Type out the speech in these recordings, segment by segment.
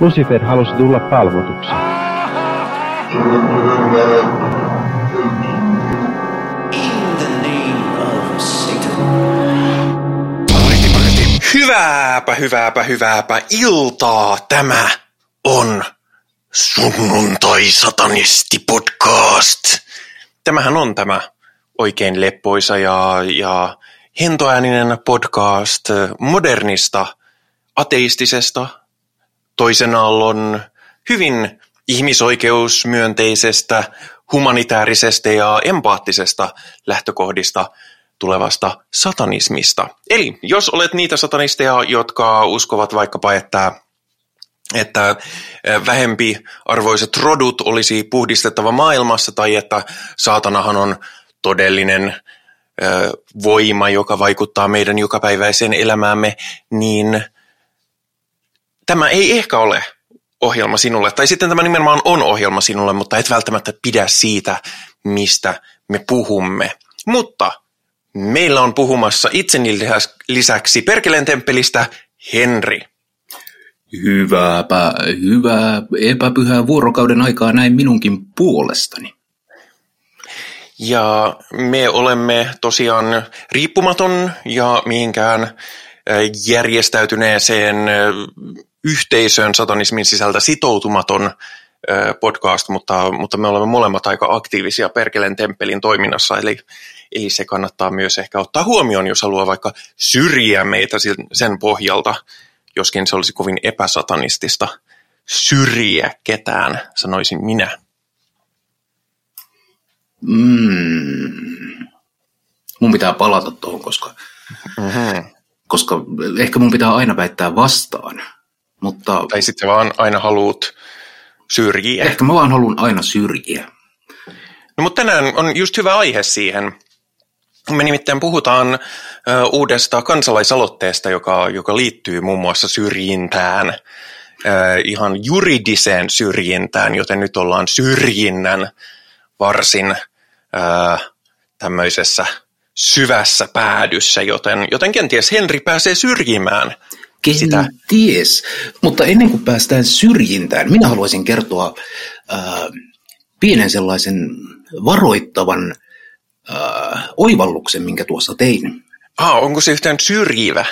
Lucifer halusi tulla palvotuksi. Hyvääpä iltaa. Tämä on sunnuntai-satanisti-podcast. Tämähän on tämä oikein leppoisa ja hentoääninen podcast modernista, ateistisesta, toisen aallon hyvin ihmisoikeusmyönteisestä, humanitäärisestä ja empaattisesta lähtökohdista tulevasta satanismista. Eli jos olet niitä satanisteja, jotka uskovat vaikkapa, että vähempiarvoiset rodut olisi puhdistettava maailmassa, tai että saatanahan on todellinen voima, joka vaikuttaa meidän jokapäiväiseen elämäämme, niin tämä ei ehkä ole ohjelma sinulle, tai sitten tämä nimenomaan on ohjelma sinulle, mutta et välttämättä pidä siitä, mistä me puhumme. Mutta meillä on puhumassa itseni lisäksi Perkeleen temppelistä Henri. Hyvää epäpyhää vuorokauden aikaa näin minunkin puolestani. Ja me olemme tosiaan riippumaton ja mihinkään järjestäytyneeseen yhteisöön satanismin sisältä sitoutumaton podcast, mutta me olemme molemmat aika aktiivisia Perkeleen temppelin toiminnassa, eli se kannattaa myös ehkä ottaa huomioon, jos haluaa vaikka syrjiä meitä sen pohjalta, joskin se olisi kovin epäsatanistista syrjiä ketään, sanoisin minä. Mun pitää palata tuohon, koska ehkä mun pitää aina väittää vastaan. Mutta tai sitten vaan aina haluut syrjiä. Ehkä mä vaan haluan aina syrjiä. No mutta tänään on just hyvä aihe siihen. Me nimittäin puhutaan uudesta kansalaisaloitteesta, joka liittyy muun muassa syrjintään, ihan juridiseen syrjintään, joten nyt ollaan syrjinnän varsin tämmöisessä syvässä päädyssä, joten kenties Henri pääsee syrjimään sitä. Kenties, mutta ennen kuin päästään syrjintään, minä haluaisin kertoa pienen sellaisen varoittavan oivalluksen, minkä tuossa tein. Onko se yhtään syrjivä?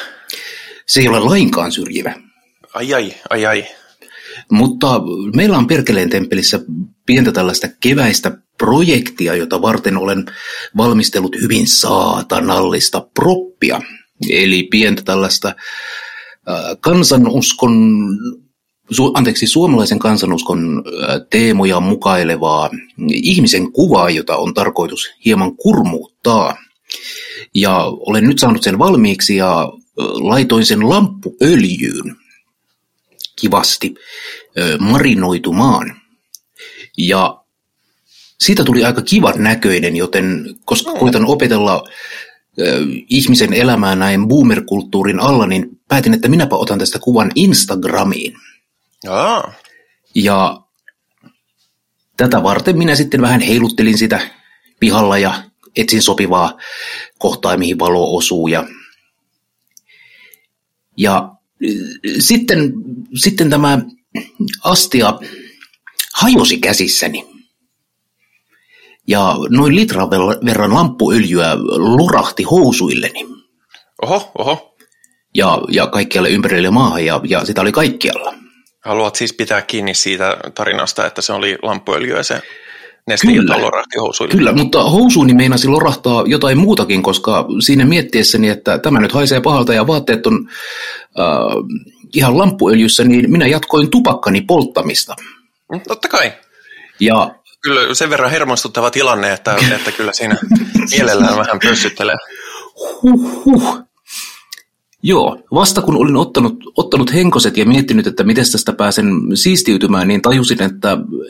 Se ei ole lainkaan syrjivä. Ai. Mutta meillä on Perkeleen temppelissä pientä tällaista keväistä projektia, jota varten olen valmistellut hyvin saatanallista proppia. Eli pientä tällaista suomalaisen kansanuskon teemoja mukailevaa ihmisen kuvaa, jota on tarkoitus hieman kurmuuttaa. Ja olen nyt saanut sen valmiiksi ja laitoin sen lamppuöljyyn kivasti marinoitumaan. Ja siitä tuli aika kivan näköinen, joten koska koitan opetella ihmisen elämää näin boomer-kulttuurin alla, niin päätin, että minäpä otan tästä kuvan Instagramiin. Ja tätä varten minä sitten vähän heiluttelin sitä pihalla ja etsin sopivaa kohtaa, mihin valo osuu. Ja sitten tämä astia hajosi käsissäni. Ja noin litran verran lamppuöljyä lurahti housuilleni. Oho. Ja kaikkialle ympärille maahan ja sitä oli kaikkialla. Haluat siis pitää kiinni siitä tarinasta, että se oli lamppuöljyä se neste, jota lorahti housuille. Kyllä, mutta housuuni meinasi lorahtaa jotain muutakin, koska siinä miettiessäni, että tämä nyt haisee pahalta ja vaatteet on ihan lamppuöljyssä, niin minä jatkoin tupakkani polttamista. Totta kai. Ja kyllä sen verran hermostuttava tilanne, että kyllä siinä mielellään vähän pössyttelee. Joo, vasta kun olin ottanut henkoset ja miettinyt, että miten tästä pääsen siistiytymään, niin tajusin,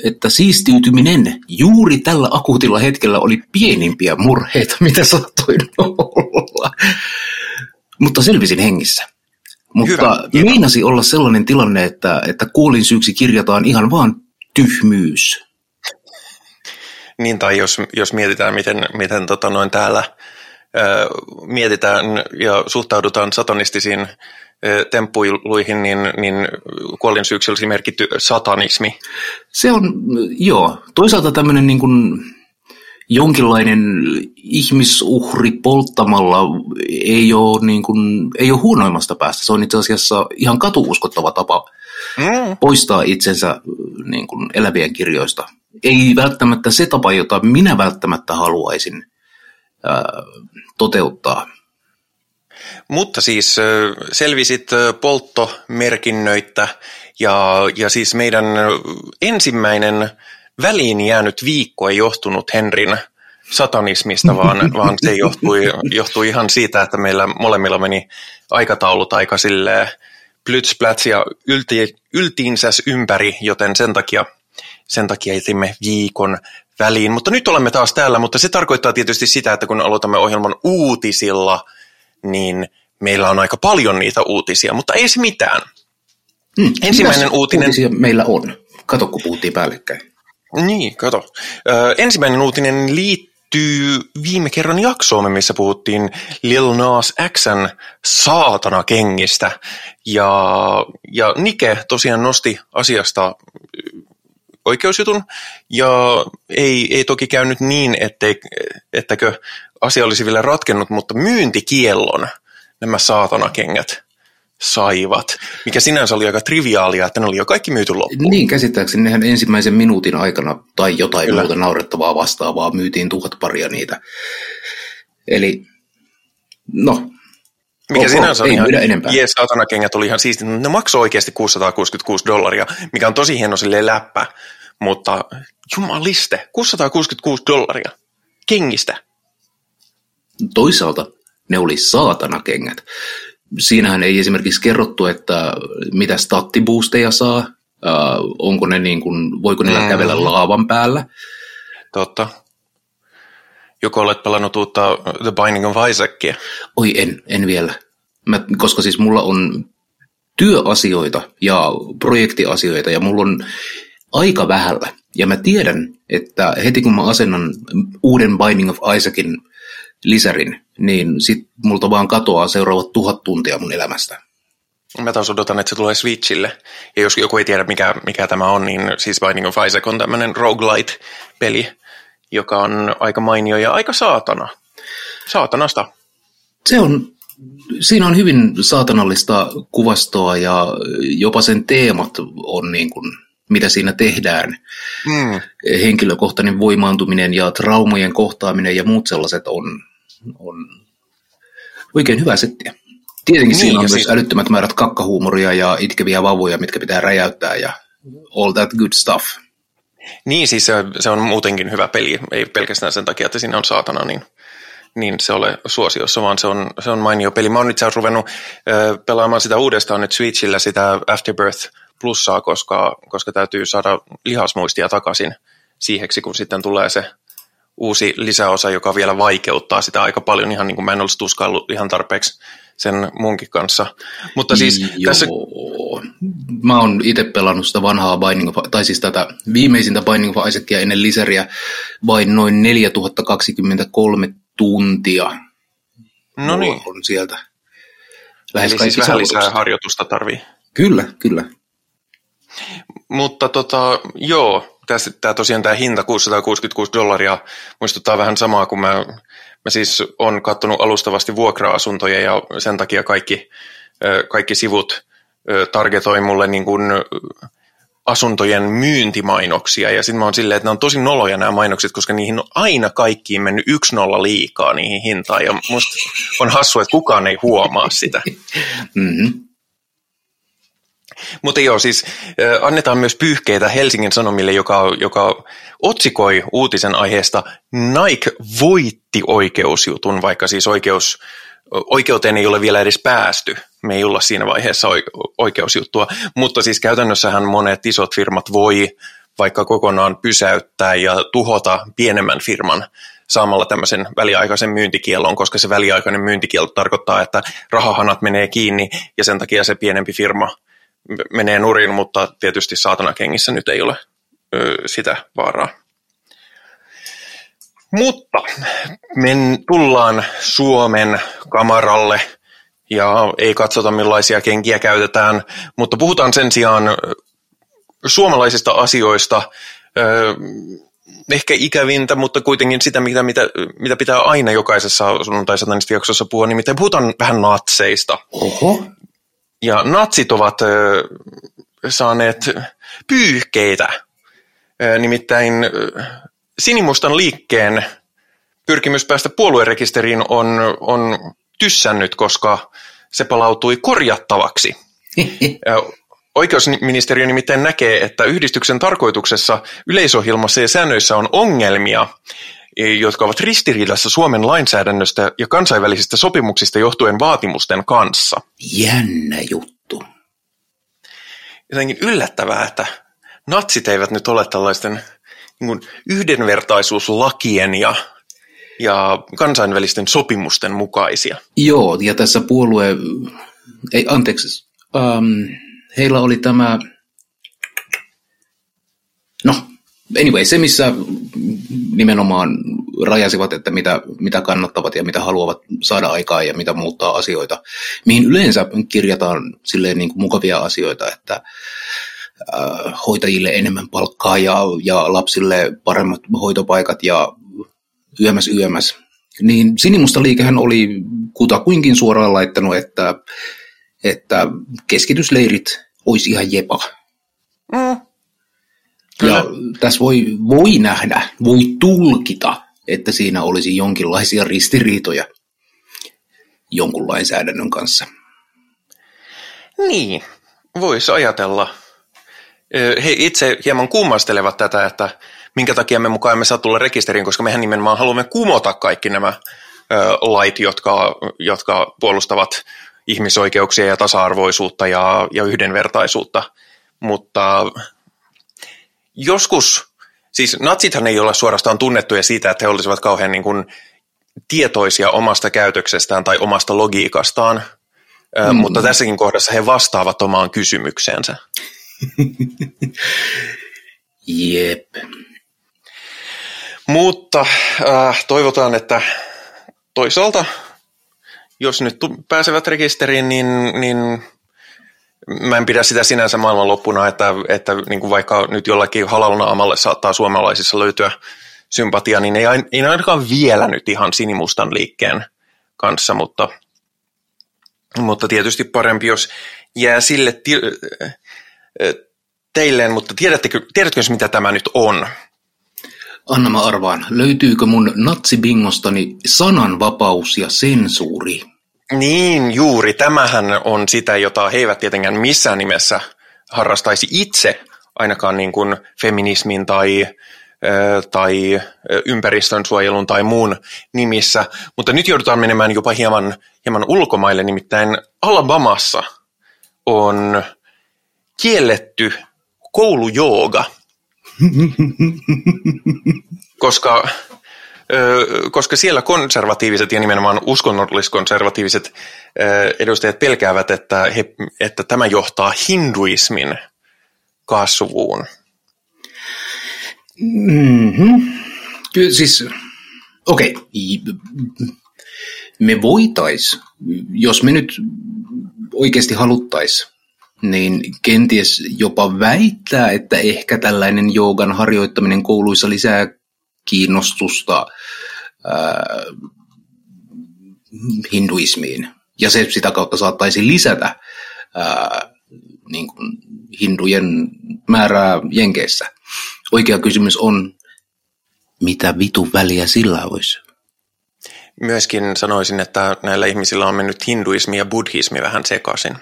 että siistiytyminen juuri tällä akuutilla hetkellä oli pienimpiä murheita, mitä sattuin olla. Mutta selvisin hengissä. Mutta meinasi olla sellainen tilanne, että kuolin syyksi kirjataan ihan vaan tyhmyys. Niin, tai jos mietitään, miten täällä mietitään ja suhtaudutaan satanistisiin temppuiluihin, niin kuolinsyyksi olisi merkitty satanismi. Se on, joo. Toisaalta tämmöinen niin kuin jonkinlainen ihmisuhri polttamalla ei ole, niin kuin, ei ole huonoimmasta päästä. Se on itse asiassa ihan katuuskottava tapa poistaa itsensä niin kuin elävien kirjoista. Ei välttämättä se tapa, jota minä välttämättä haluaisin toteuttaa. Mutta siis selvisit polttomerkinnöitä ja siis meidän ensimmäinen väliin jäänyt viikko ei johtunut Henrin satanismista, vaan se johtui ihan siitä, että meillä molemmilla meni aikataulut aika silleen plytsplätsiä yltiinsäs ympäri, joten sen takia jätimme viikon väliin. Mutta nyt olemme taas täällä, mutta se tarkoittaa tietysti sitä, että kun aloitamme ohjelman uutisilla, niin meillä on aika paljon niitä uutisia, mutta ei se mitään. Ensimmäinen uutinen meillä on. Kato, kun puhuttiin päällekkäin. Niin, kato. Ensimmäinen uutinen liittyy viime kerran jaksoon, missä puhuttiin Lil Nas X:n saatanakengistä. Ja Nike tosiaan nosti asiasta oikeusjutun, ja ei toki käynyt niin, ettäkö asia olisi vielä ratkennut, mutta myyntikiellon nämä saatanakengät saivat, mikä sinänsä oli aika triviaalia, että ne oli jo kaikki myyty loppuun. Niin, käsittääkseni nehän ensimmäisen minuutin aikana tai jotain muuta naurettavaa vastaavaa myytiin 1,000 paria niitä. Eli, no. Mikä sinänsä on ihan, jees, saatanakengät oli ihan siisti. Ne maksoi oikeasti $666, mikä on tosi hieno silleen läppä, mutta jumaliste, $666 kengistä. Toisaalta ne oli saatanakengät. Siinähän ei esimerkiksi kerrottu, että mitä stattibuusteja saa, onko ne niin kuin, voiko niillä kävellä laavan päällä. Totta. Joko olet pelannut uutta The Binding of Isaacia? Oi en vielä. Koska siis mulla on työasioita ja projektiasioita ja mulla on aika vähällä. Ja mä tiedän, että heti kun mä asennan uuden Binding of Isaacin lisärin, niin sit multa vaan katoaa seuraavat 1,000 tuntia mun elämästä. Mä taas odotan, että se tulee Switchille. Ja jos joku ei tiedä, mikä tämä on, niin siis Binding of Isaac on tämmöinen roguelite-peli, joka on aika mainio ja aika saatana. Saatanasta. Siinä on hyvin saatanallista kuvastoa ja jopa sen teemat on niin kuin, mitä siinä tehdään. Henkilökohtainen voimaantuminen ja traumojen kohtaaminen ja muut sellaiset on oikein hyvää settiä. Tietenkin siinä on myös älyttömät määrät kakkahuumoria ja itkeviä vavoja, mitkä pitää räjäyttää ja all that good stuff. Niin, siis se on muutenkin hyvä peli, ei pelkästään sen takia, että siinä on saatana, niin se ole suosiossa, vaan se on mainio peli. Mä oon itse asiassa ruvennut pelaamaan sitä uudestaan nyt Switchillä, sitä Afterbirth Plussaa, koska täytyy saada lihasmuistia takaisin siiheksi, kun sitten tulee se uusi lisäosa, joka vielä vaikeuttaa sitä aika paljon, ihan niin kuin mä en olisi tuskaillut ihan tarpeeksi sen munkin kanssa. Mutta siis tässä... Mä oon itse pelannut sitä vanhaa tätä viimeisintä Binding of Isaacia ennen lisäriä vain noin 4023 tuntia. No niin. On sieltä. Eli siis vähän lisää harjoitusta tarvii. Kyllä. Mutta joo, tämä tosiaan tämä hinta $666 muistuttaa vähän samaa, kun mä siis on katsonut alustavasti vuokra-asuntoja ja sen takia kaikki sivut targetoi mulle niin kuin asuntojen myyntimainoksia, ja sitten mä oon silleen, että ne on tosi noloja nämä mainokset, koska niihin on aina kaikkiin mennyt 1 0 liikaa niihin hintaan, ja musta on hassua, että kukaan ei huomaa sitä. Mutta joo, siis annetaan myös pyyhkeitä Helsingin Sanomille, joka otsikoi uutisen aiheesta Nike voitti oikeusjutun, vaikka siis oikeuteen ei ole vielä edes päästy. Me ei olla siinä vaiheessa oikeusjuttua, mutta siis käytännössähän monet isot firmat voi vaikka kokonaan pysäyttää ja tuhota pienemmän firman saamalla tämmöisen väliaikaisen myyntikiellon, koska se väliaikainen myyntikielto tarkoittaa, että rahahanat menee kiinni ja sen takia se pienempi firma menee nurin, mutta tietysti saatanakengissä nyt ei ole sitä vaaraa. Mutta me tullaan Suomen kamaralle ja ei katsota millaisia kenkiä käytetään, mutta puhutaan sen sijaan suomalaisista asioista, ehkä ikävintä, mutta kuitenkin sitä, mitä pitää aina jokaisessa sunnuntaisatanista jaksossa puhua, niin miten puhutaan vähän natseista. Oho. Ja natsit ovat saaneet pyyhkeitä, nimittäin Sinimustan liikkeen pyrkimys päästä puoluerekisteriin on tyssännyt, koska se palautui korjattavaksi. Oikeusministeriö nimittäin näkee, että yhdistyksen tarkoituksessa, yleisohjelmassa ja säännöissä on ongelmia, jotka ovat ristiriidassa Suomen lainsäädännöstä ja kansainvälisistä sopimuksista johtuen vaatimusten kanssa. Jännä juttu. Jotenkin yllättävää, että natsit eivät nyt ole tällaisten niin kuin yhdenvertaisuuslakien ja kansainvälisten sopimusten mukaisia. Joo, ja tässä heillä oli tämä, se missä nimenomaan rajasivat, että mitä kannattavat ja mitä haluavat saada aikaan ja mitä muuttaa asioita, mihin yleensä kirjataan silleen niin kuin mukavia asioita, että hoitajille enemmän palkkaa ja lapsille paremmat hoitopaikat ja yömäs. Niin Sinimusta liikehän oli kutakuinkin suoraan laittanut, että keskitysleirit olisi ihan jepa. Mm. Ja tässä voi nähdä, voi tulkita, että siinä olisi jonkinlaisia ristiriitoja jonkun lainsäädännön kanssa. Niin, voisi ajatella. He itse hieman kummastelevat tätä, että minkä takia me mukaan emme saa tulla rekisteriin, koska mehän nimenomaan haluamme kumota kaikki nämä lait, jotka puolustavat ihmisoikeuksia ja tasa-arvoisuutta ja yhdenvertaisuutta. Mutta joskus, siis natsithan ei ole suorastaan tunnettuja siitä, että he olisivat kauhean niin kuin tietoisia omasta käytöksestään tai omasta logiikastaan, mutta tässäkin kohdassa he vastaavat omaan kysymykseensä. Jep. Mutta toivotaan, että toisaalta, jos nyt pääsevät rekisteriin, niin mä en pidä sitä sinänsä maailmanloppuna, että niin kuin vaikka nyt jollakin halalnaamalle saattaa suomalaisissa löytyä sympatia, niin ei ainakaan vielä nyt ihan Sinimustan liikkeen kanssa, mutta tietysti parempi, jos jää sille teilleen, mutta tiedätkö mitä tämä nyt on? Anna mä arvaan, löytyykö mun natsibingostani sananvapaus ja sensuuri? Niin juuri, tämähän on sitä, jota he eivät tietenkään missään nimessä harrastaisi itse, ainakaan niin kuin feminismin tai ympäristönsuojelun tai muun nimissä. Mutta nyt joudutaan menemään jopa hieman ulkomaille, nimittäin Alabamassa on kielletty koulujooga. Koska siellä konservatiiviset ja nimenomaan uskonnolliskonservatiiviset edustajat pelkäävät, että tämä johtaa hinduismin kasvuun. Mm-hmm. Kyllä siis, me voitaisiin, jos me nyt oikeasti haluttaisiin, niin kenties jopa väittää, että ehkä tällainen joogan harjoittaminen kouluissa lisää kiinnostusta hinduismiin. Ja se sitä kautta saattaisi lisätä niin kuin hindujen määrää Jenkeissä. Oikea kysymys on, mitä vitun väliä sillä olisi? Myöskin sanoisin, että näillä ihmisillä on mennyt hinduismi ja buddhismi vähän sekaisin.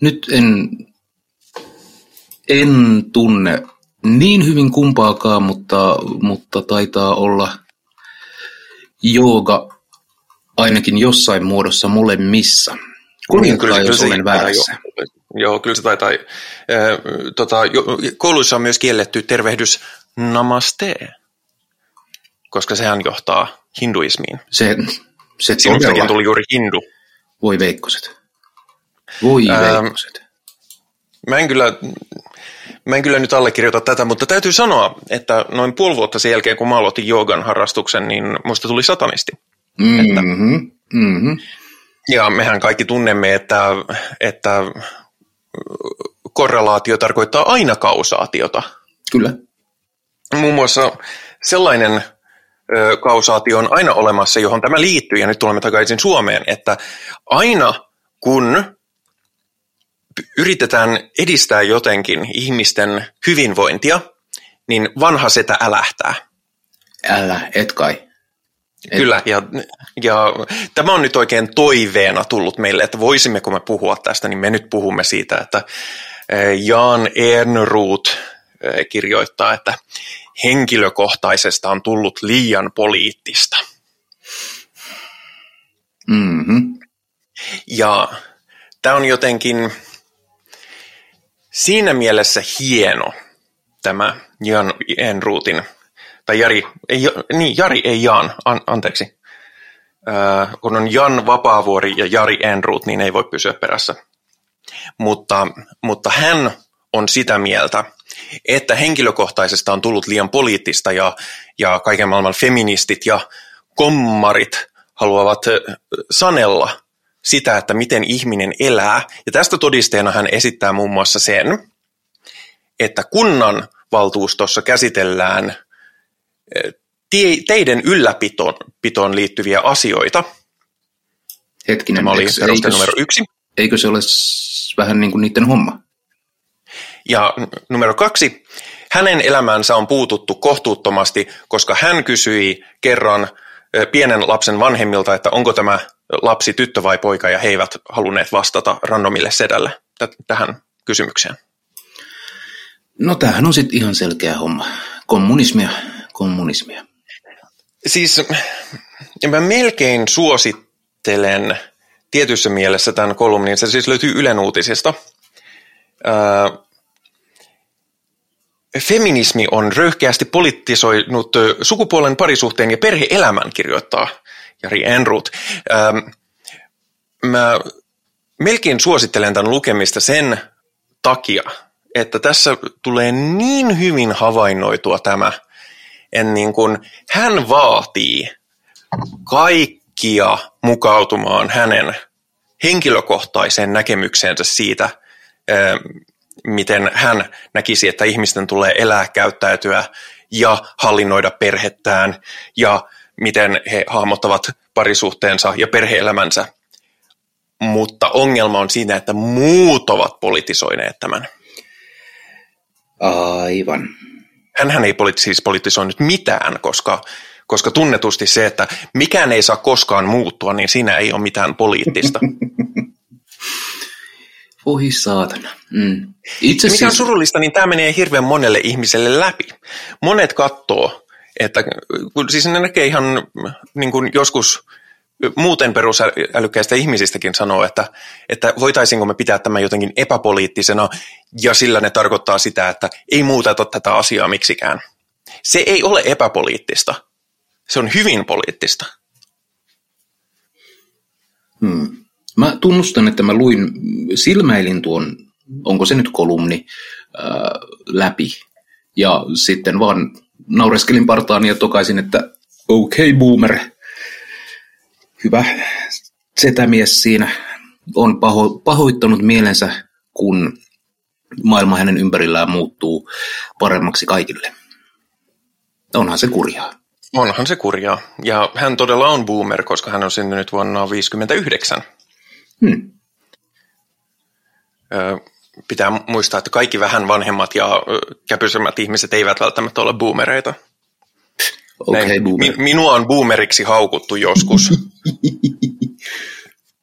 Nyt en tunne niin hyvin kumpaakaan, mutta taitaa olla jooga ainakin jossain muodossa molemmissa. Jos olen väärässä. Joo, kyllä se taitaa. Kouluissa on myös kielletty tervehdys namaste, koska sehän johtaa hinduismiin. Se sinustakin tuli juuri hindu. Voi veikkoset. Mä en kyllä nyt allekirjoita tätä, mutta täytyy sanoa, että noin puoli vuotta sen jälkeen, kun mä aloitin joogan harrastuksen, niin musta tuli satanisti. Että ja mehän kaikki tunnemme, että korrelaatio tarkoittaa aina kausaatiota. Kyllä. Muun muassa sellainen kausaatio on aina olemassa, johon tämä liittyy, ja nyt tulemme takaisin Suomeen, että aina kun yritetään edistää jotenkin ihmisten hyvinvointia, niin vanha setä älähtää. Älä, et kai. Kyllä, ja tämä on nyt oikein toiveena tullut meille, että voisimmeko me puhua tästä, niin me nyt puhumme siitä, että Jari Ernroth kirjoittaa, että henkilökohtaisesta on tullut liian poliittista. Mm-hmm. Ja tämä on jotenkin siinä mielessä hieno tämä Jari Ernrothin, tai kun on Jan Vapaavuori ja Jari Ernroth, niin ei voi pysyä perässä. Mutta hän on sitä mieltä, että henkilökohtaisesta on tullut liian poliittista ja kaiken maailman feministit ja kommarit haluavat sanella sitä, että miten ihminen elää. Ja tästä todisteena hän esittää muun muassa sen, että kunnanvaltuustossa käsitellään teiden ylläpitoon liittyviä asioita. Hetkinen, tämä oli peruste numero 1. Eikö se ole vähän niin kuin niiden homma? Ja numero 2, hänen elämäänsä on puututtu kohtuuttomasti, koska hän kysyi kerran pienen lapsen vanhemmilta, että onko tämä lapsi tyttö vai poika, ja he eivät halunneet vastata randomille sedälle tähän kysymykseen. No tämähän on sitten ihan selkeä homma. Kommunismia. Siis mä melkein suosittelen tietyssä mielessä tämän kolumnin, se siis löytyy Ylen uutisista. Feminismi on röyhkeästi politisoinut sukupuolen, parisuhteen ja perhe-elämän, kirjoittaa Jari Ernroth. Mä melkein suosittelen tämän lukemista sen takia, että tässä tulee niin hyvin havainnoitua tämä, en niin kuin, hän vaatii kaikkia mukautumaan hänen henkilökohtaiseen näkemykseensä siitä, miten hän näkisi, että ihmisten tulee elää, käyttäytyä ja hallinnoida perhettään ja miten he hahmottavat parisuhteensa ja perhe-elämänsä. Mutta ongelma on siinä, että muut ovat politisoineet tämän. Aivan. Hänhän ei siis politisoinut mitään, koska tunnetusti se, että mikään ei saa koskaan muuttua, niin siinä ei ole mitään poliittista. Voi saatana. Mm. Mikä on surullista, niin tämä menee hirveän monelle ihmiselle läpi. Monet katsoo, että siis ne näkee ihan niin kuin joskus muuten perusälykkäistä ihmisistäkin sanoo, että voitaisiinko me pitää tämän jotenkin epäpoliittisena, ja sillä ne tarkoittaa sitä, että ei muuteta tätä asiaa miksikään. Se ei ole epäpoliittista. Se on hyvin poliittista. Mä tunnustan, että mä silmäilin tuon, onko se nyt kolumni, läpi. Ja sitten vaan naureskelin partaani ja tokaisin, että okei, boomer. Hyvä setämies siinä on pahoittanut mielensä, kun maailma hänen ympärillään muuttuu paremmaksi kaikille. Onhan se kurjaa. Onhan se kurjaa. Ja hän todella on boomer, koska hän on syntynyt vuonna 1959. Pitää muistaa, että kaikki vähän vanhemmat ja käpysemmät ihmiset eivät välttämättä ole boomereita. Okay, boomer. Minua on boomeriksi haukuttu joskus,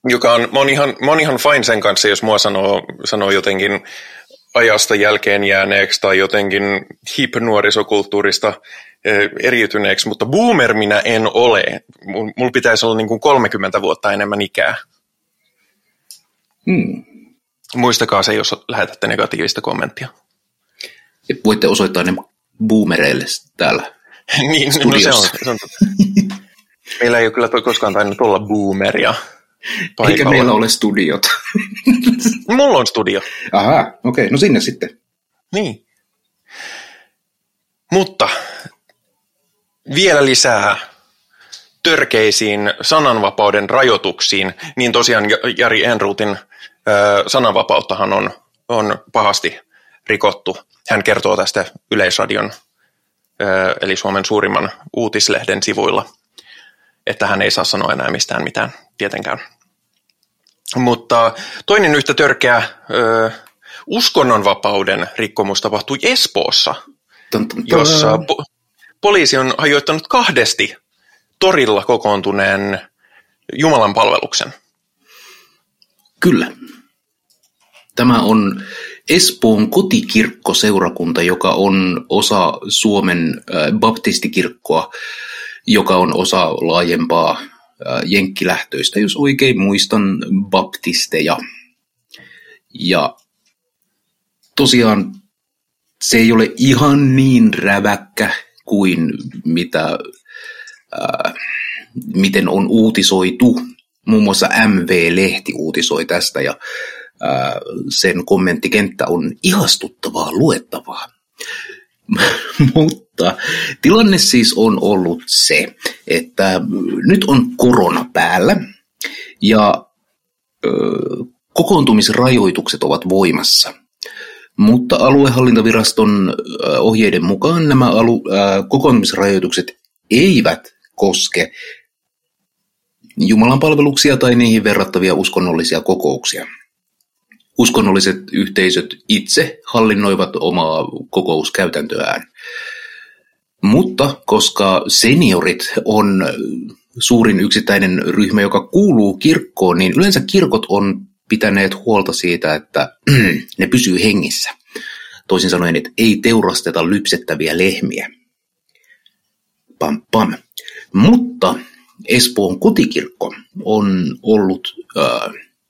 joka on, mä oon ihan fine sen kanssa, jos mua sanoo jotenkin ajasta jälkeen jääneeksi tai jotenkin hip-nuorisokulttuurista eriytyneeksi, mutta boomer minä en ole. Mulla pitäisi olla niin kuin 30 vuotta enemmän ikää. Muistakaa se, jos lähetätte negatiivista kommenttia. Ja voitte osoittaa ne boomereille täällä niin, studiossa. No se on. Meillä ei ole kyllä koskaan tainnut olla boomeria paikalla. Eikä meillä ole studiota. Mulla on studio. Aha, okei, no sinne sitten. Niin. Mutta vielä lisää törkeisiin sananvapauden rajoituksiin, niin tosiaan Jari Ernrothin sananvapauttahan on pahasti rikottu. Hän kertoo tästä Yleisradion, eli Suomen suurimman uutislehden sivuilla, että hän ei saa sanoa enää mistään mitään tietenkään. Mutta toinen yhtä törkeä uskonnonvapauden rikkomus tapahtui Espoossa, jossa poliisi on hajoittanut kahdesti torilla kokoontuneen Jumalan palveluksen. Kyllä. Tämä on Espoon kotikirkkoseurakunta, joka on osa Suomen baptistikirkkoa, joka on osa laajempaa jenkkilähtöistä, jos oikein muistan, baptisteja. Ja tosiaan se ei ole ihan niin räväkkä kuin miten on uutisoitu. Muun muassa MV-lehti uutisoi tästä ja sen kommenttikenttä on ihastuttavaa luettavaa. Mutta tilanne siis on ollut se, että nyt on korona päällä ja kokoontumisrajoitukset ovat voimassa. Mutta aluehallintaviraston ohjeiden mukaan nämä kokoontumisrajoitukset eivät koske jumalanpalveluksia tai niihin verrattavia uskonnollisia kokouksia. Uskonnolliset yhteisöt itse hallinnoivat omaa kokouskäytäntöään. Mutta koska seniorit on suurin yksittäinen ryhmä, joka kuuluu kirkkoon, niin yleensä kirkot on pitäneet huolta siitä, että ne pysyy hengissä. Toisin sanoen, että ei teurasteta lypsettäviä lehmiä. Pam pam. Mutta Espoon kotikirkko on ollut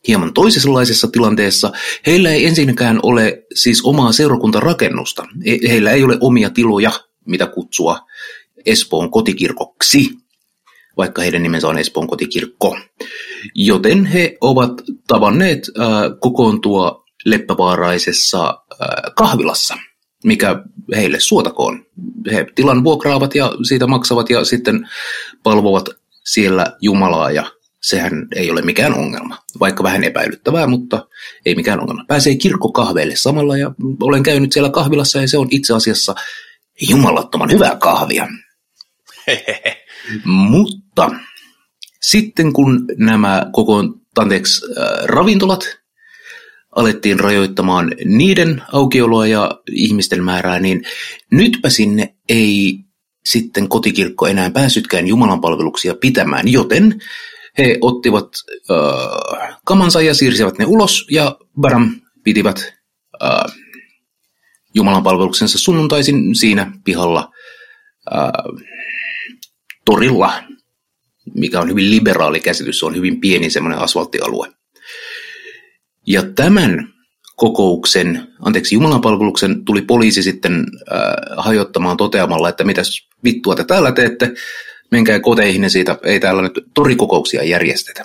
hieman toisenlaisessa tilanteessa. Heillä ei ensinnäkään ole siis omaa seurakuntarakennusta. Heillä ei ole omia tiloja, mitä kutsua Espoon kotikirkoksi, vaikka heidän nimensä on Espoon kotikirkko. Joten he ovat tavanneet kokoontua leppävaaraisessa kahvilassa, mikä heille suotakoon. He tilan vuokraavat ja siitä maksavat ja sitten palvovat siellä Jumalaa ja sehän ei ole mikään ongelma, vaikka vähän epäilyttävää, mutta ei mikään ongelma. Pääsee kirkkokahveille samalla ja olen käynyt siellä kahvilassa ja se on itse asiassa jumalattoman hyvää kahvia. Hehehe. Mutta sitten kun nämä ravintolat alettiin rajoittamaan niiden aukioloa ja ihmisten määrää, niin nytpä sinne ei sitten kotikirkko enää päässytkään jumalanpalveluksia pitämään, joten he ottivat kamansa ja siirsivät ne ulos ja pitivät jumalanpalveluksensa sunnuntaisin siinä pihalla torilla, mikä on hyvin liberaali käsitys, se on hyvin pieni semmoinen asfalttialue. Ja tämän jumalanpalveluksen tuli poliisi sitten hajottamaan toteamalla, että mitäs vittua te täällä teette, menkää koteihin ja siitä ei täällä nyt torikokouksia järjestetä.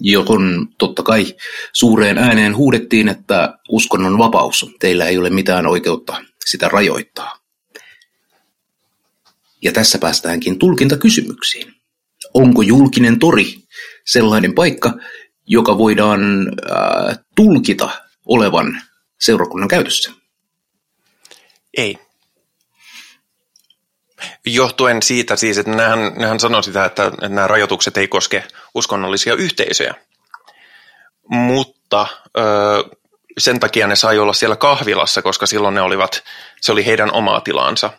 Johon totta kai suureen ääneen huudettiin, että uskonnon vapaus, teillä ei ole mitään oikeutta sitä rajoittaa. Ja tässä päästäänkin tulkintakysymyksiin. Onko julkinen tori sellainen paikka, joka voidaan tulkita olevan seurakunnan käytössä? Ei. Johtuen siitä siis, että nehän sanoo sitä, että nämä rajoitukset ei koske uskonnollisia yhteisöjä. Mutta sen takia ne sai olla siellä kahvilassa, koska silloin se oli heidän omaa tilaansa.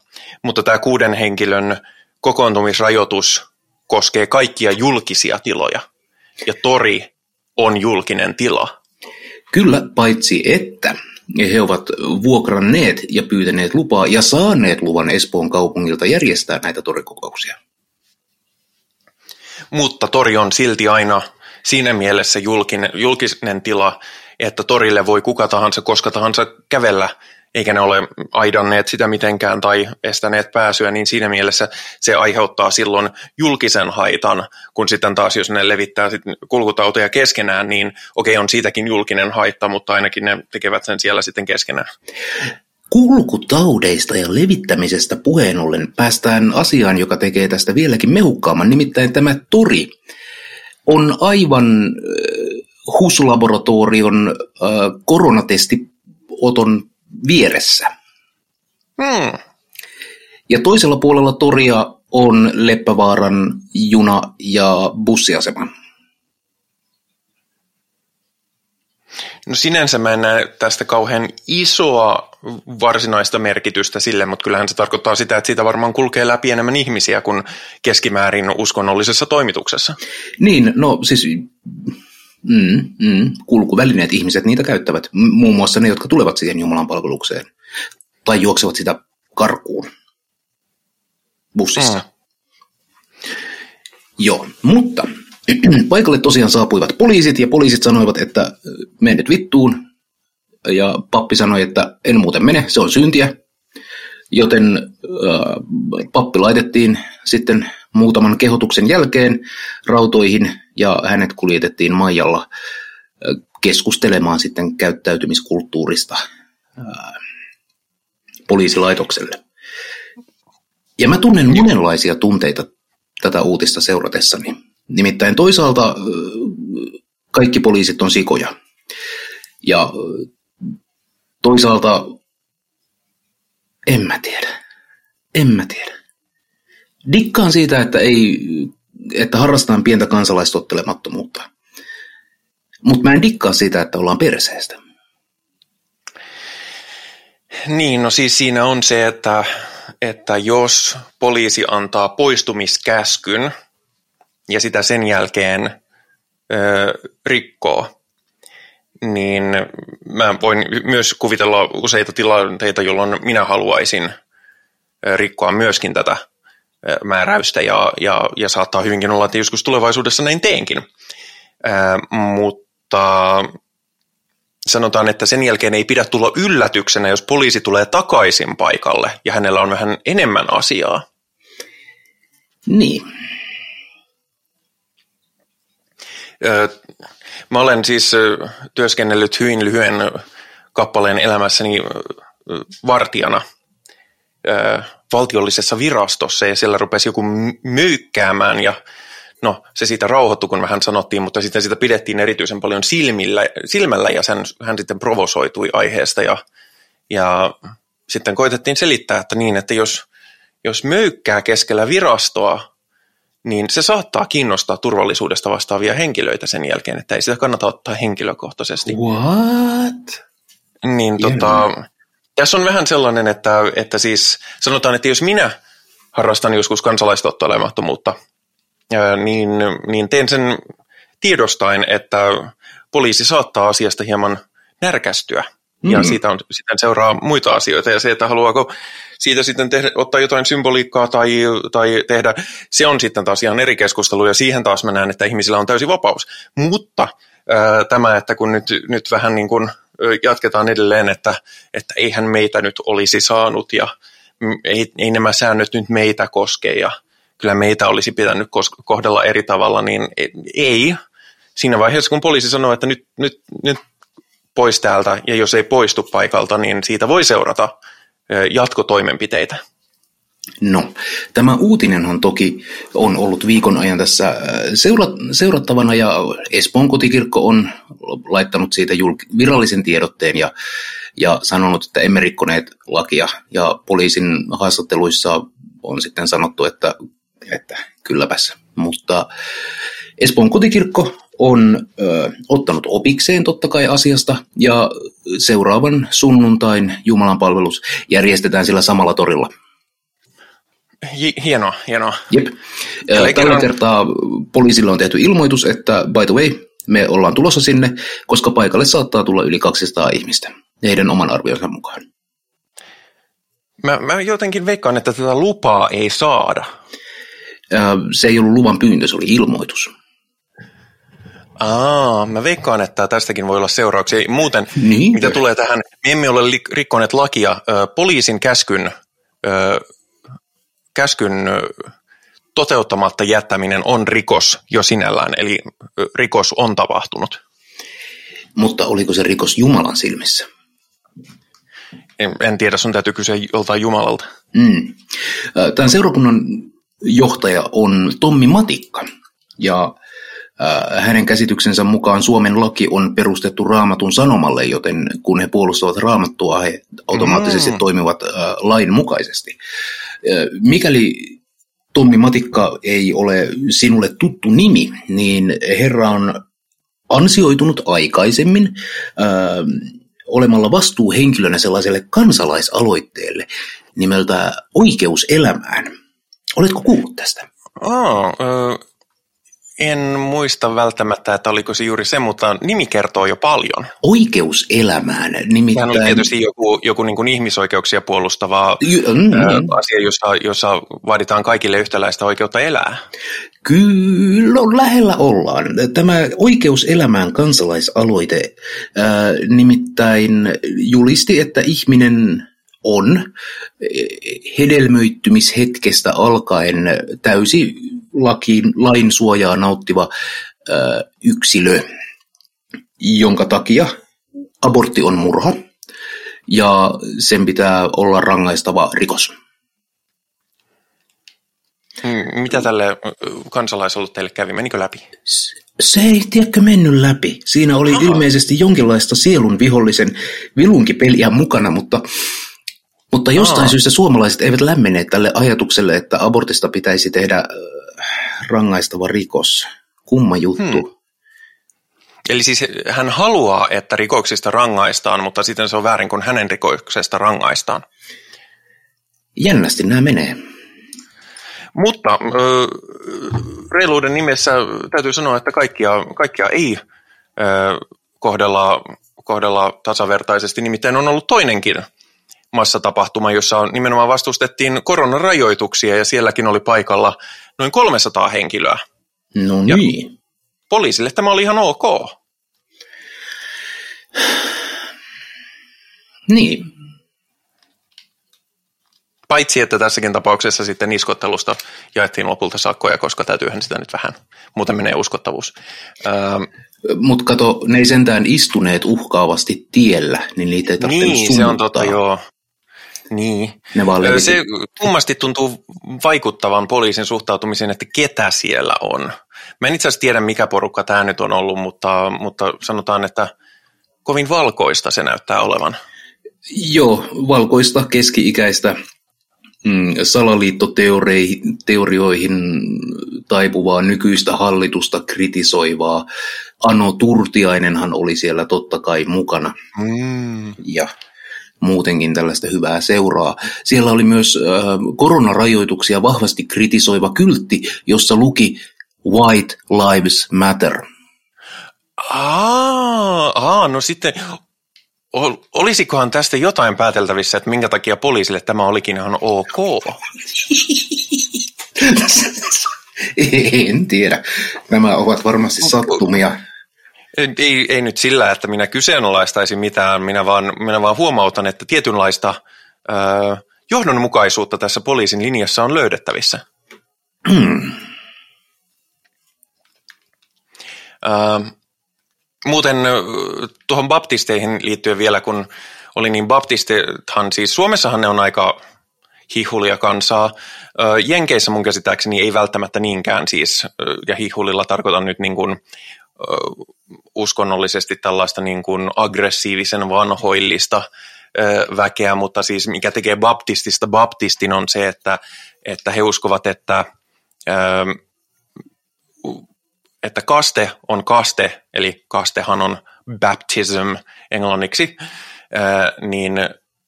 Mutta tämä 6 henkilön kokoontumisrajoitus koskee kaikkia julkisia tiloja. Ja tori on julkinen tila. Kyllä, paitsi että he ovat vuokranneet ja pyytäneet lupaa ja saaneet luvan Espoon kaupungilta järjestää näitä torikokouksia. Mutta tori on silti aina siinä mielessä julkinen tila, että torille voi kuka tahansa, koska tahansa kävellä, eikä ne ole aidanneet sitä mitenkään tai estäneet pääsyä, niin siinä mielessä se aiheuttaa silloin julkisen haitan, kun sitten taas jos ne levittää kulkutauteja keskenään, niin okei, on siitäkin julkinen haitta, mutta ainakin ne tekevät sen siellä sitten keskenään. Kulkutaudeista ja levittämisestä puheen ollen päästään asiaan, joka tekee tästä vieläkin mehukkaamman. Nimittäin tämä tori on aivan HUS-laboratorion koronatestioton vieressä. Ja toisella puolella toria on Leppävaaran juna- ja bussiasema. No sinänsä mä en näe tästä kauhean isoa varsinaista merkitystä sille, mutta kyllähän se tarkoittaa sitä, että siitä varmaan kulkee läpi enemmän ihmisiä kuin keskimäärin uskonnollisessa toimituksessa. Niin, no siis kulkuvälineet ihmiset niitä käyttävät, muun muassa ne, jotka tulevat siihen Jumalan palvelukseen tai juoksevat sitä karkuun bussissa. Joo, mutta paikalle tosiaan saapuivat poliisit, ja poliisit sanoivat, että mene nyt vittuun, ja pappi sanoi, että en muuten mene, se on syntiä, joten pappi laitettiin sitten muutaman kehotuksen jälkeen rautoihin, ja hänet kuljetettiin maijalla keskustelemaan sitten käyttäytymiskulttuurista poliisilaitokselle. Ja mä tunnen monenlaisia tunteita tätä uutista seuratessani. Nimittäin toisaalta kaikki poliisit on sikoja ja toisaalta en mä tiedä. Dikkaan siitä, että harrastetaan pientä kansalaistottelemattomuutta, mutta mä en dikkaa siitä, että ollaan perseestä. Niin, no siis siinä on se, että jos poliisi antaa poistumiskäskyn, ja sitä sen jälkeen rikkoo, niin mä voin myös kuvitella useita tilanteita, jolloin minä haluaisin rikkoa myöskin tätä määräystä, ja saattaa hyvinkin olla, että joskus tulevaisuudessa näin teenkin. Mutta sanotaan, että sen jälkeen ei pidä tulla yllätyksenä, jos poliisi tulee takaisin paikalle, ja hänellä on vähän enemmän asiaa. Niin. Mä olen siis työskennellyt hyvin lyhyen kappaleen elämässäni vartijana valtiollisessa virastossa, ja siellä rupesi joku möykkäämään, ja no se siitä rauhoittui, kun vähän sanottiin, mutta sitten sitä pidettiin erityisen paljon silmällä, ja hän sitten provosoitui aiheesta, ja sitten koitettiin selittää, että niin, että jos möykkää keskellä virastoa, niin se saattaa kiinnostaa turvallisuudesta vastaavia henkilöitä sen jälkeen, että ei sitä kannata ottaa henkilökohtaisesti. What? Niin yeah. Tässä on vähän sellainen, että siis sanotaan, että jos minä harrastan joskus kansalaistottelemattomuutta, niin teen sen tiedostaen, että poliisi saattaa asiasta hieman närkästyä. Ja siitä sitten seuraa muita asioita, ja se, että haluaako siitä sitten ottaa jotain symboliikkaa tai tehdä, se on sitten taas ihan eri keskustelu, ja siihen taas mä näen, että ihmisillä on täysi vapaus. Mutta tämä, että kun nyt vähän niin kuin jatketaan edelleen, että eihän meitä nyt olisi saanut, ja ei nämä säännöt nyt meitä koske, ja kyllä meitä olisi pitänyt kohdella eri tavalla, niin ei. Siinä vaiheessa, kun poliisi sanoo, että nyt pois täältä, ja jos ei poistu paikalta, niin siitä voi seurata jatkotoimenpiteitä. No, tämä uutinenhan toki on ollut viikon ajan tässä seurattavana, ja Espoon kotikirkko on laittanut siitä virallisen tiedotteen ja sanonut, että emme rikkoneet lakia, ja poliisin haastatteluissa on sitten sanottu, että kylläpäs, mutta Espoon kotikirkko on ottanut opikseen totta kai asiasta, ja seuraavan sunnuntain Jumalan palvelus järjestetään sillä samalla torilla. Hienoa. Jep. Tällä kertaa poliisille on tehty ilmoitus, että by the way, me ollaan tulossa sinne, koska paikalle saattaa tulla yli 200 ihmistä, heidän oman arvionsa mukaan. Mä jotenkin veikkaan, että tätä lupaa ei saada. Se ei ollut luvan pyyntö, se oli ilmoitus. Mä veikkaan, että tästäkin voi olla seurauksia. Muuten, niin, mitä tulee tähän, me emme ole rikkoneet lakia. Poliisin käskyn toteuttamatta jättäminen on rikos jo sinällään, eli rikos on tapahtunut. Mutta oliko se rikos Jumalan silmissä? En tiedä, sun täytyy kysyä joltain jumalalta. Mm. Tämän seurakunnan johtaja on Tommi Matikka, ja hänen käsityksensä mukaan Suomen laki on perustettu Raamatun sanomalle, joten kun he puolustavat Raamattua, he automaattisesti toimivat lain mukaisesti. Mikäli Tommi Matikka ei ole sinulle tuttu nimi, niin herra on ansioitunut aikaisemmin olemalla vastuuhenkilönä sellaiselle kansalaisaloitteelle nimeltä Oikeus elämään. Oletko kuullut tästä? En muista välttämättä, että oliko se juuri se, mutta nimi kertoo jo paljon. Oikeus elämään. Nimittäin... Tämä on tietysti joku niin kuin ihmisoikeuksia puolustava asia, jossa vaaditaan kaikille yhtäläistä oikeutta elää. Kyllä, lähellä ollaan. Tämä Oikeus elämään kansalaisaloite nimittäin julisti, että ihminen on hedelmöittymishetkestä alkaen täysi lain suojaa nauttiva yksilö, jonka takia abortti on murha ja sen pitää olla rangaistava rikos. Mitä tälle kansalaisaloitteelle kävi? Menikö läpi? Se ei, tiedätkö, mennyt läpi. Siinä oli ilmeisesti jonkinlaista sielun vihollisen vilunkipeliä mukana, mutta jostain syystä suomalaiset eivät lämmenneet tälle ajatukselle, että abortista pitäisi tehdä rangaistava rikos. Kumma juttu. Eli siis hän haluaa, että rikoksista rangaistaan, mutta sitten se on väärin, kun hänen rikoksesta rangaistaan. Jännästi nämä menee. Mutta reiluuden nimessä täytyy sanoa, että kaikkia ei kohdella tasavertaisesti. Nimittäin on ollut toinenkin massatapahtuma, jossa nimenomaan vastustettiin koronarajoituksia, ja sielläkin oli paikalla noin 300 henkilöä. No niin. Ja poliisille tämä oli ihan ok. Niin. Paitsi, että tässäkin tapauksessa sitten niskottelusta jaettiin lopulta sakkoja, koska täytyyhän sitä nyt vähän. Muuten menee uskottavuus. Mutta kato, ne ei sentään istuneet uhkaavasti tiellä, niin niitä ei tarvitse sunnuttaa. Se on totta, joo. Niin. Se kummasti tuntuu vaikuttavan poliisin suhtautumiseen, että ketä siellä on. Mä en itse asiassa tiedä, mikä porukka tämä nyt on ollut, mutta sanotaan, että kovin valkoista se näyttää olevan. Joo, valkoista, keski-ikäistä, salaliittoteorioihin taipuvaa nykyistä hallitusta kritisoivaa. Ano Turtiainenhan oli siellä totta kai mukana. Ja muutenkin tällaista hyvää seuraa. Siellä oli myös koronarajoituksia vahvasti kritisoiva kyltti, jossa luki White Lives Matter. No sitten... Olisikohan tästä jotain pääteltävissä, että minkä takia poliisille tämä olikin ihan ok? En tiedä. Nämä ovat varmasti sattumia. Ei nyt sillä, että minä kyseenalaistaisin mitään. Minä vaan huomautan, että tietynlaista johdonmukaisuutta tässä poliisin linjassa on löydettävissä. Muuten tuohon baptisteihin liittyen vielä, kun oli niin baptistithan, siis Suomessahan ne on aika hihulia kansaa. Jenkeissä mun käsittääkseni ei välttämättä niinkään siis, ja hihulilla tarkoitan nyt niin kuin uskonnollisesti tällaista niin kuin aggressiivisen vanhoillista väkeä, mutta siis mikä tekee baptistista baptistin on se, että he uskovat, että kaste on kaste, eli kastehan on baptism englanniksi, niin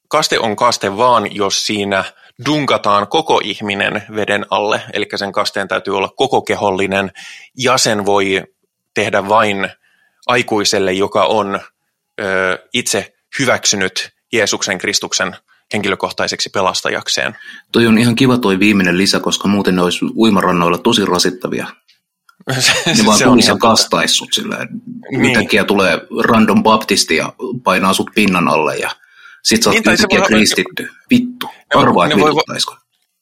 kaste on kaste vaan, jos siinä dunkataan koko ihminen veden alle, eli sen kasteen täytyy olla koko kehollinen, ja sen voi tehdä vain aikuiselle, joka on itse hyväksynyt Jeesuksen Kristuksen henkilökohtaiseksi pelastajakseen. Toi on ihan kiva toi viimeinen lisä, koska muuten ne olisi uimarannoilla tosi rasittavia. Ne vaan tulisi ja kastaisi sut silleen. Yhtäkkiä tulee random baptisti ja painaa sut pinnan alle ja sit sä oot yhtäkkiä kristitty. Vittu, arvaa, että vittuttaisiko.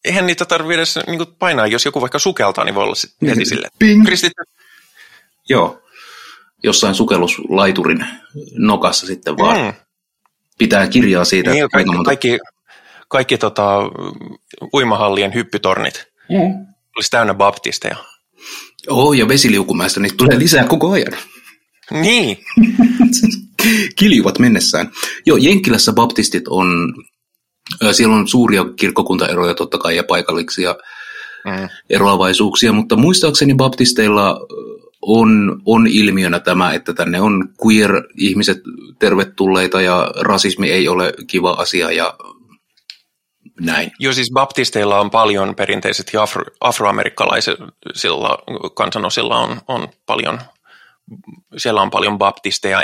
Eihän niitä tarvitse edes niinku painaa, jos joku vaikka sukeltaa, niin voi olla sitten heti silleen. Kristitty. Joo, jossain sukelluslaiturin nokassa sitten vaan. pitää kirjaa siitä. Niin, kaikki uimahallien hyppytornit olisi täynnä baptisteja. Ja vesiliukumäistä, niitä tulee lisää koko ajan. Niin. Kiljuvat mennessään. Joo, Jenkkilässä baptistit on, siellä on suuria kirkkokuntaeroja totta kai ja paikallisia eroavaisuuksia, mutta muistaakseni baptisteilla on ilmiönä tämä, että tänne on queer-ihmiset tervetulleita ja rasismi ei ole kiva asia ja näin. Joo, siis baptisteilla on paljon perinteiset ja afroamerikkalaisilla kansanosilla on paljon, siellä on paljon baptisteja.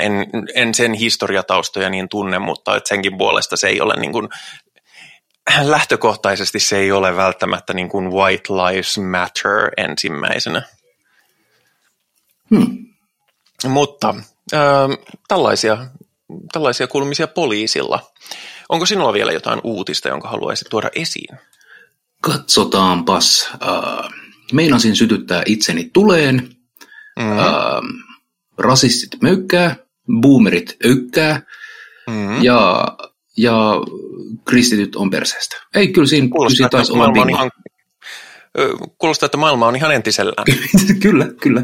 En sen historiataustoja niin tunne, mutta et senkin puolesta se ei ole niin kuin, lähtökohtaisesti se ei ole välttämättä niin kuin White Lives Matter ensimmäisenä. Mutta tällaisia kuulumisia poliisilla. Onko sinulla vielä jotain uutista, jonka haluaisit tuoda esiin? Katsotaanpas. Meinasin sytyttää itseni tuleen. Rasistit möykkää, boomerit öykkää ja kristityt on perseestä. Ei, kyllä siinä taisi olla bingo. Kuulostaa, että maailma on ihan entisellään. Kyllä.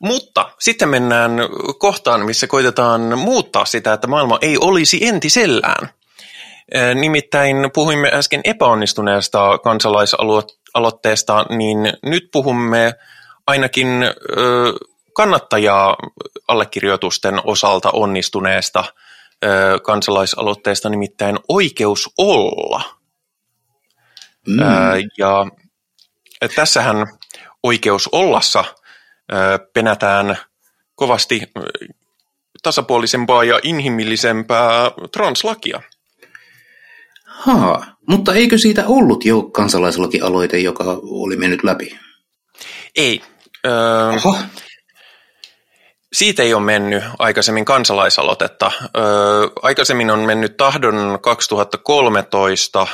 Mutta sitten mennään kohtaan, missä koitetaan muuttaa sitä, että maailma ei olisi entisellään. Nimittäin puhuimme äsken epäonnistuneesta kansalaisaloitteesta, niin nyt puhumme ainakin kannattajaa allekirjoitusten osalta onnistuneesta kansalaisaloitteesta, nimittäin Oikeus olla. Ja tässähän Oikeus ollassa penätään kovasti tasapuolisempaa ja inhimillisempää translakia. Mutta eikö siitä ollut jo kansalaislakialoite, joka oli mennyt läpi? Ei. Siitä ei ole mennyt aikaisemmin kansalaisaloitetta. Aikaisemmin on mennyt tahdon 2013,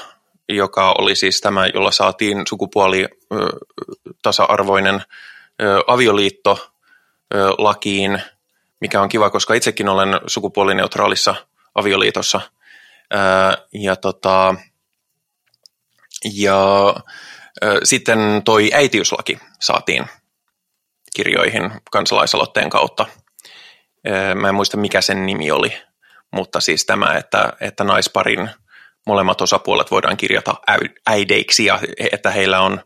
joka oli siis tämä, jolla saatiin sukupuolitasa-arvoinen avioliitto lakiin, mikä on kiva, koska itsekin olen sukupuolineutraalissa avioliitossa. Sitten toi äitiyslaki saatiin kirjoihin kansalaisaloitteen kautta. Mä en muista, mikä sen nimi oli, mutta siis tämä, että naisparin molemmat osapuolet voidaan kirjata äideiksi ja että heillä on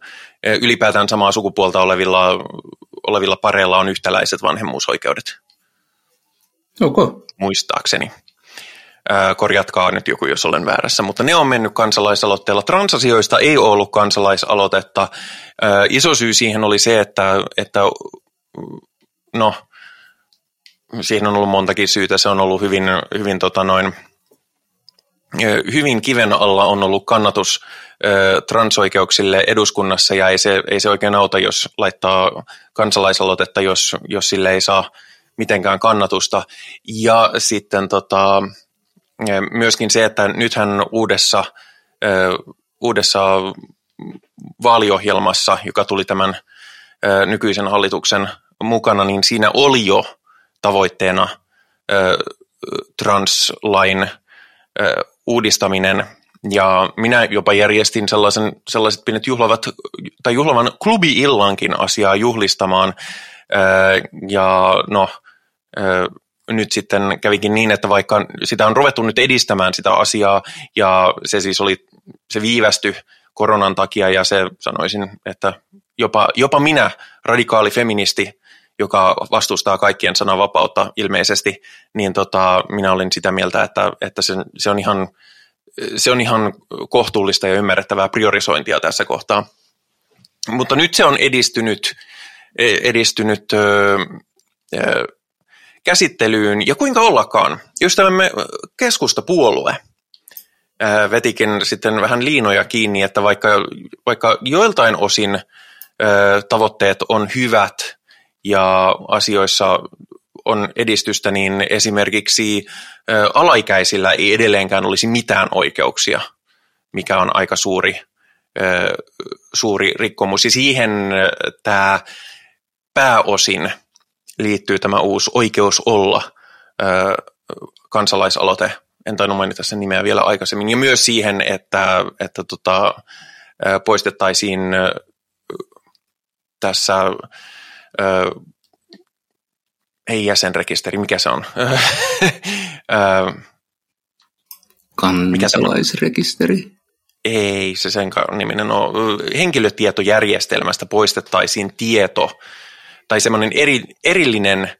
ylipäätään samaa sukupuolta olevilla pareilla on yhtäläiset vanhemmuusoikeudet. Okay. Muistaakseni. Korjatkaa nyt joku, jos olen väärässä, mutta ne on mennyt kansalaisaloitteella. Transasioista ei ollut kansalaisaloitetta. Iso syy siihen oli se, että siihen on ollut montakin syytä. Se on ollut hyvin kiven alla on ollut kannatus transoikeuksille eduskunnassa ja ei se oikein auta, jos laittaa kansalaisaloitetta, jos sille ei saa mitenkään kannatusta. Ja sitten myöskin se, että nythän uudessa vaaliohjelmassa, joka tuli tämän nykyisen hallituksen mukana, niin siinä oli jo tavoitteena translain uudistaminen, ja minä jopa järjestin sellaiset pienet juhlavan klubi-illankin asiaa juhlistamaan, nyt sitten kävikin niin, että vaikka sitä on ruvettu nyt edistämään sitä asiaa, ja se siis se viivästyi koronan takia, ja se sanoisin, että jopa minä, radikaali feministi, joka vastustaa kaikkien sananvapautta ilmeisesti, niin minä olin sitä mieltä, että se on ihan kohtuullista ja ymmärrettävää priorisointia tässä kohtaa. Mutta nyt se on edistynyt käsittelyyn, ja kuinka ollakaan, ystävämme keskustapuolue vetikin sitten vähän liinoja kiinni, että vaikka joiltain osin tavoitteet on hyvät, ja asioissa on edistystä, niin esimerkiksi alaikäisillä ei edelleenkään olisi mitään oikeuksia, mikä on aika suuri rikkomus. Ja siihen tämä pääosin liittyy tämä uusi Oikeus olla kansalaisaloite en tainnut mainita sen nimeä vielä aikaisemmin, ja myös siihen, että poistettaisiin tässä ei jäsenrekisteri, mikä se on? Kansalaisrekisteri. Ei se sen niminen ole. Henkilötietojärjestelmästä poistettaisiin tieto tai semmoinen erillinen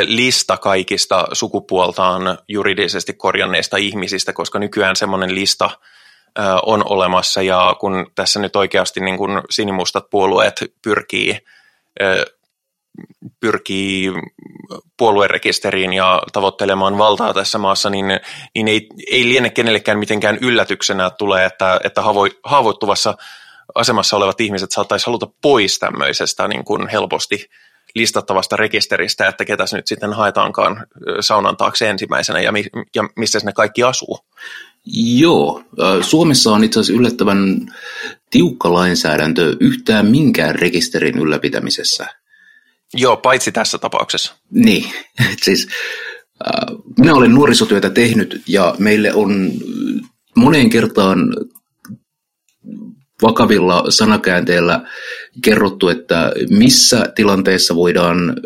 lista kaikista sukupuoltaan juridisesti korjanneista ihmisistä, koska nykyään semmoinen lista on olemassa, ja kun tässä nyt oikeasti niin kuin sinimustat puolueet pyrkii puoluerekisteriin ja tavoittelemaan valtaa tässä maassa, niin ei liene kenellekään mitenkään yllätyksenä tulee, että haavoittuvassa asemassa olevat ihmiset saattaisi haluta pois tämmöisestä niin kuin helposti listattavasta rekisteristä, että ketäs nyt sitten haetaankaan saunan taakse ensimmäisenä ja missä ne kaikki asuu. Joo, Suomessa on itse asiassa yllättävän tiukka lainsäädäntö yhtään minkään rekisterin ylläpitämisessä. Joo, paitsi tässä tapauksessa. Niin, siis minä olen nuorisotyötä tehnyt ja meille on moneen kertaan vakavilla sanakäänteillä kerrottu, että missä tilanteessa voidaan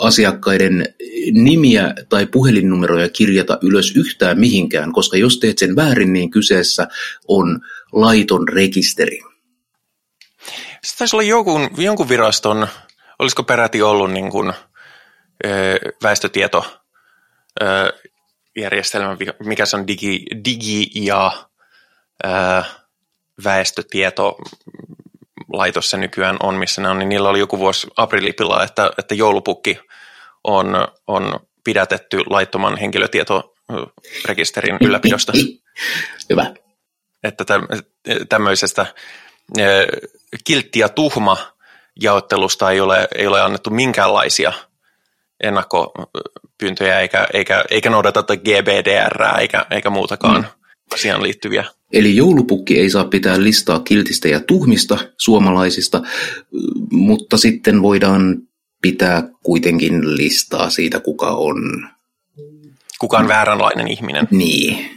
asiakkaiden nimiä tai puhelinnumeroja kirjata ylös yhtään mihinkään, koska jos teet sen väärin, niin kyseessä on laiton rekisteri. Se taisi olla jonkun viraston, olisiko peräti ollut niin kuin, väestötietojärjestelmä, mikä se on digi ja väestötietolaitos se nykyään on, missä ne on, niin niillä oli joku vuosi aprillipila, että joulupukki on pidätetty laittoman henkilötietorekisterin ylläpidosta. Hyvä. Että tämmöisestä kiltti ja tuhma jaottelusta ei ole annettu minkäänlaisia ennakkopyyntöjä eikä noudateta GBDR:ää eikä muutakaan asiaan liittyviä. Eli joulupukki ei saa pitää listaa kiltistä ja tuhmista suomalaisista, mutta sitten voidaan pitää kuitenkin listaa siitä, kuka on vääränlainen ihminen. Niin.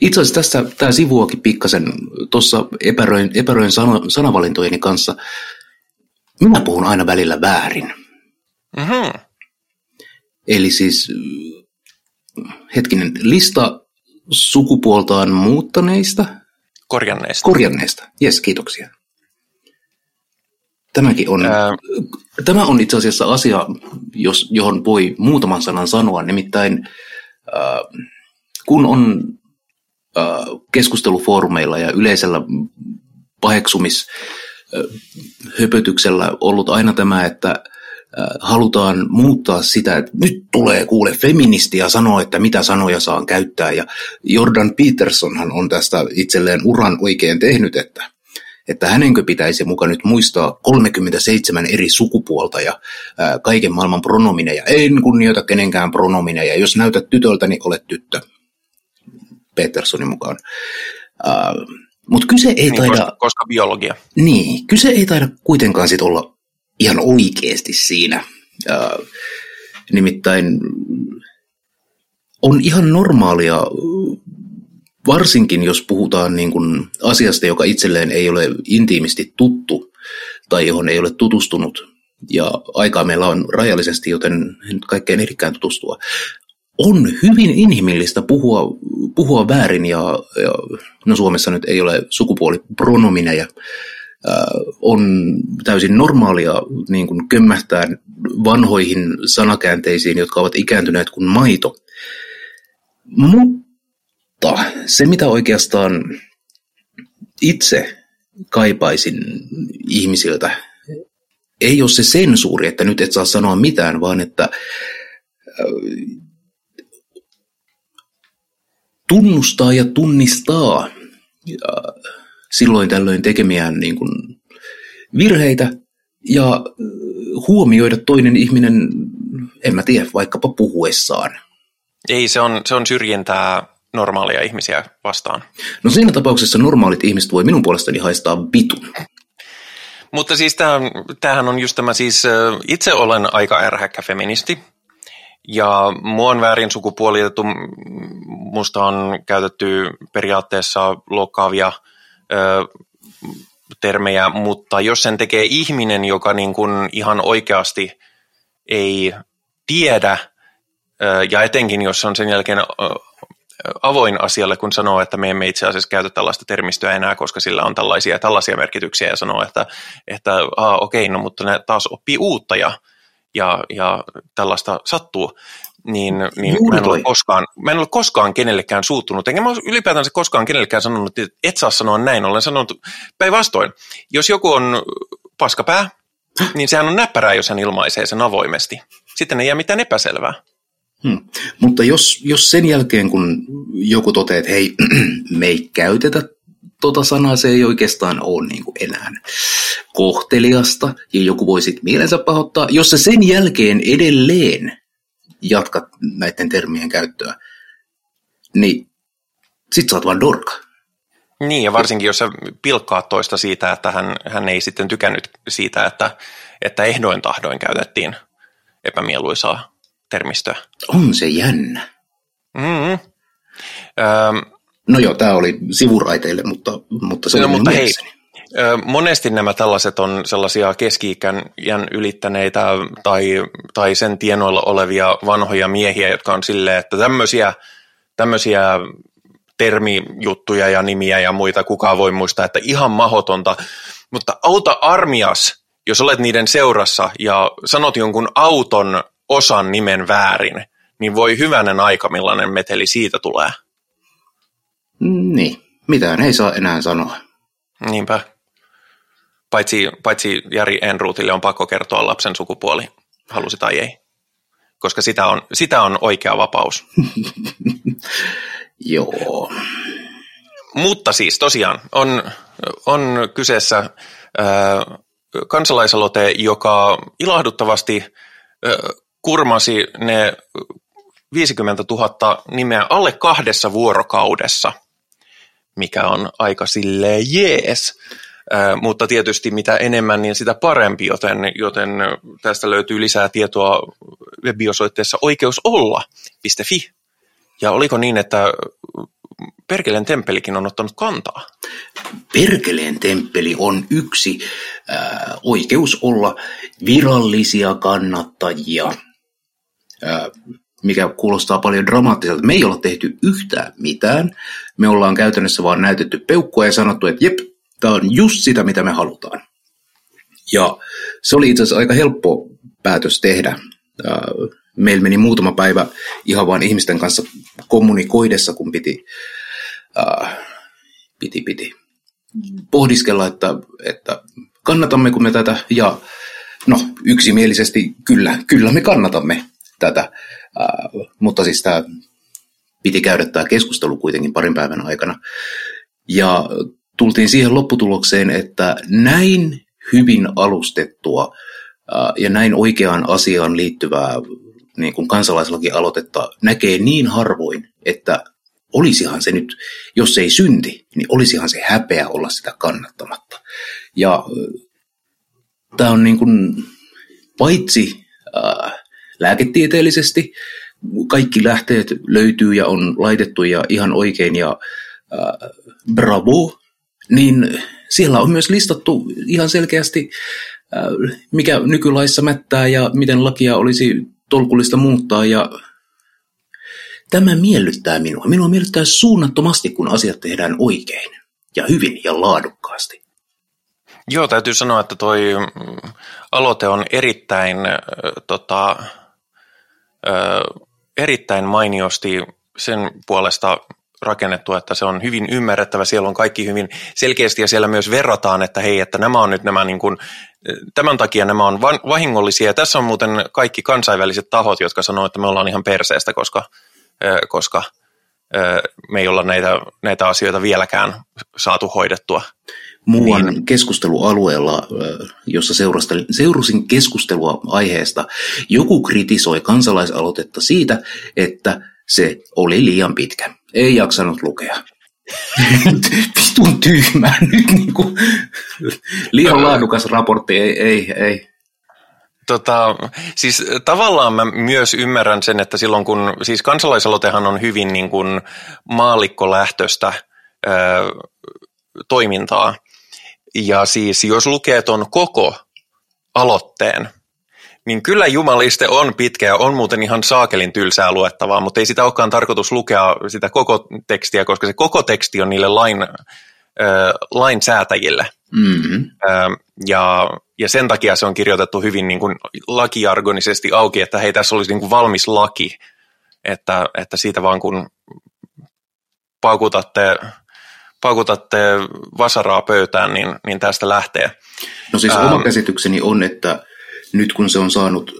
Itse asiassa tämä sivuakin pikkasen, tuossa epäröin sanavalintojeni kanssa. Minä puhun aina välillä väärin. Mm-hmm. Eli siis, hetkinen, lista sukupuoltaan muuttaneista. Korjanneista. Jes, kiitoksia. Tämäkin on, tämä on itse asiassa asia, johon voi muutaman sanan sanoa, nimittäin kun on keskustelufoorumeilla ja yleisellä paheksumishöpötyksellä ollut aina tämä, että halutaan muuttaa sitä, että nyt tulee kuule feministi ja sanoo, että mitä sanoja saan käyttää. Ja Jordan Petersonhan on tästä itselleen uran oikein tehnyt, että hänenkö pitäisi muka nyt muistaa 37 eri sukupuolta ja kaiken maailman pronomineja. En kunnioita kenenkään pronomineja. Jos näytät tytöltä, niin olet tyttö. Petersonin mukaan. Mutta kyse ei taida... Koska biologia. Niin, kyse ei taida kuitenkaan sit olla ihan oikeasti siinä. Nimittäin on ihan normaalia, varsinkin jos puhutaan niin kun asiasta, joka itselleen ei ole intiimisti tuttu tai johon ei ole tutustunut. Ja aikaa meillä on rajallisesti, joten kaikkeen ehdikään tutustua. On hyvin inhimillistä puhua väärin ja no Suomessa nyt ei ole sukupuolipronomineja. On täysin normaalia niin kuin kömmähtää vanhoihin sanakäänteisiin, jotka ovat ikääntyneet kuin maito. Mutta se, mitä oikeastaan itse kaipaisin ihmisiltä, ei ole se sensuuri, että nyt et saa sanoa mitään, vaan että tunnustaa ja tunnistaa silloin tällöin tekemiään niin kuin virheitä ja huomioida toinen ihminen, en mä tiedä, vaikkapa puhuessaan. Ei, se on syrjintää normaalia ihmisiä vastaan. No siinä tapauksessa normaalit ihmiset voi minun puolestani haistaa vitun. Mutta siis tämähän on just tämä, siis itse olen aika ärhäkkä feministi Ja mua on väärin sukupuolitettu, musta on käytetty periaatteessa loukkaavia termejä, mutta jos sen tekee ihminen, joka niin kuin ihan oikeasti ei tiedä, ja etenkin jos on sen jälkeen avoin asialle, kun sanoo, että me emme itse asiassa käytä tällaista termistöä enää, koska sillä on tällaisia merkityksiä, ja sanoo, että okei, no mutta ne taas oppii uutta ja tällaista sattuu, niin mä en ole koskaan kenellekään suuttunut, enkä mä ole ylipäätänsä koskaan kenellekään sanonut, että et saa sanoa näin, olen sanonut päinvastoin. Jos joku on paskapää, niin sehän on näppärää, jos hän ilmaisee sen avoimesti. Sitten ei jää mitään epäselvää. Mutta jos sen jälkeen, kun joku toteaa, että hei, me ei käytetä tuota sanaa, se ei oikeastaan ole niin kuin enää kohteliasta, ja joku voi sitten mielensä pahoittaa, jos se sen jälkeen edelleen jatkat näiden termien käyttöä, niin sit sä oot vaan dorka. Niin, ja varsinkin jos sä pilkkaat toista siitä, että hän ei sitten tykännyt siitä, että ehdoin tahdoin käytettiin epämieluisaa termistöä. On se jännä. Mm-hmm. No joo, tämä oli sivuraiteille, mutta se on minun mielestäni. Monesti nämä tällaiset on sellaisia keski-iän ylittäneitä tai sen tienoilla olevia vanhoja miehiä, jotka on silleen, että tämmöisiä termijuttuja ja nimiä ja muita kukaan voi muistaa, että ihan mahdotonta, mutta auta armias, jos olet niiden seurassa ja sanot jonkun auton osan nimen väärin, niin voi hyvänen aika, millainen meteli siitä tulee. Niin, mitään ei saa enää sanoa. Niinpä. Paitsi Jari Ernrothille on pakko kertoa lapsen sukupuoli, halusi tai ei, koska sitä on oikea vapaus. Joo. Mutta siis tosiaan on kyseessä kansalaisaloite, joka ilahduttavasti kurmasi ne 50 000 nimeä alle 2 vuorokaudessa. Mikä on aika silleen jees, mutta tietysti mitä enemmän, niin sitä parempi, joten tästä löytyy lisää tietoa web-osoitteessa oikeusolla.fi. Ja oliko niin, että Perkeleen temppelikin on ottanut kantaa? Perkeleen temppeli on yksi Oikeus olla virallisia kannattajia, mikä kuulostaa paljon dramaattiselta. Me ei olla tehty yhtään mitään. Me ollaan käytännössä vaan näytetty peukkua ja sanottu, että jep, tämä on just sitä, mitä me halutaan. Ja se oli itse asiassa aika helppo päätös tehdä. Meillä meni muutama päivä ihan vaan ihmisten kanssa kommunikoidessa, kun piti pohdiskella, että kannatammeko me tätä. Ja no, yksimielisesti kyllä me kannatamme tätä. Mutta siis tämä piti käydä tämä keskustelu kuitenkin parin päivän aikana. Ja tultiin siihen lopputulokseen, että näin hyvin alustettua ja näin oikeaan asiaan liittyvää niin kuin kansalaislakialoitetta näkee niin harvoin, että olisihan se nyt, jos se ei synti, niin olisihan se häpeä olla sitä kannattamatta. Ja tämä on niin kuin, paitsi lääketieteellisesti kaikki lähteet löytyy ja on laitettu ja ihan oikein ja bravo, niin siellä on myös listattu ihan selkeästi, mikä nykylaissa mättää ja miten lakia olisi tolkullista muuttaa. Ja tämä miellyttää minua. Minua miellyttää suunnattomasti, kun asiat tehdään oikein ja hyvin ja laadukkaasti. Joo, täytyy sanoa, että toi aloite on erittäin mainiosti sen puolesta rakennettu, että se on hyvin ymmärrettävä, siellä on kaikki hyvin selkeästi ja siellä myös verrataan, että hei, että nämä on nyt nämä niin kuin, tämän takia nämä on vahingollisia. Ja tässä on muuten kaikki kansainväliset tahot, jotka sanoo, että me ollaan ihan perseestä, koska me ei olla näitä asioita vieläkään saatu hoidettua. Muuan keskustelualueella, jossa seurasin keskustelua aiheesta, joku kritisoi kansalaisaloitetta siitä, että se oli liian pitkä. Ei jaksanut lukea. Vitun tyhmää nyt. Liian laadukas raportti, ei. Siis tavallaan mä myös ymmärrän sen, että silloin kun, siis kansalaisaloitehan on hyvin niin kuin maallikkolähtöistä toimintaa. Ja siis jos lukee ton koko aloitteen, niin kyllä jumaliste on pitkä ja on muuten ihan saakelin tylsää luettavaa, mutta ei sitä olekaan tarkoitus lukea sitä koko tekstiä, koska se koko teksti on niille lainsäätäjille. Mm-hmm. Ja sen takia se on kirjoitettu hyvin niin kuin lakiargonisesti auki, että hei, tässä olisi niin kuin valmis laki, että siitä vaan kun paukutatte vasaraa pöytään, niin tästä lähtee. No siis oma käsitykseni on, että nyt kun se on saanut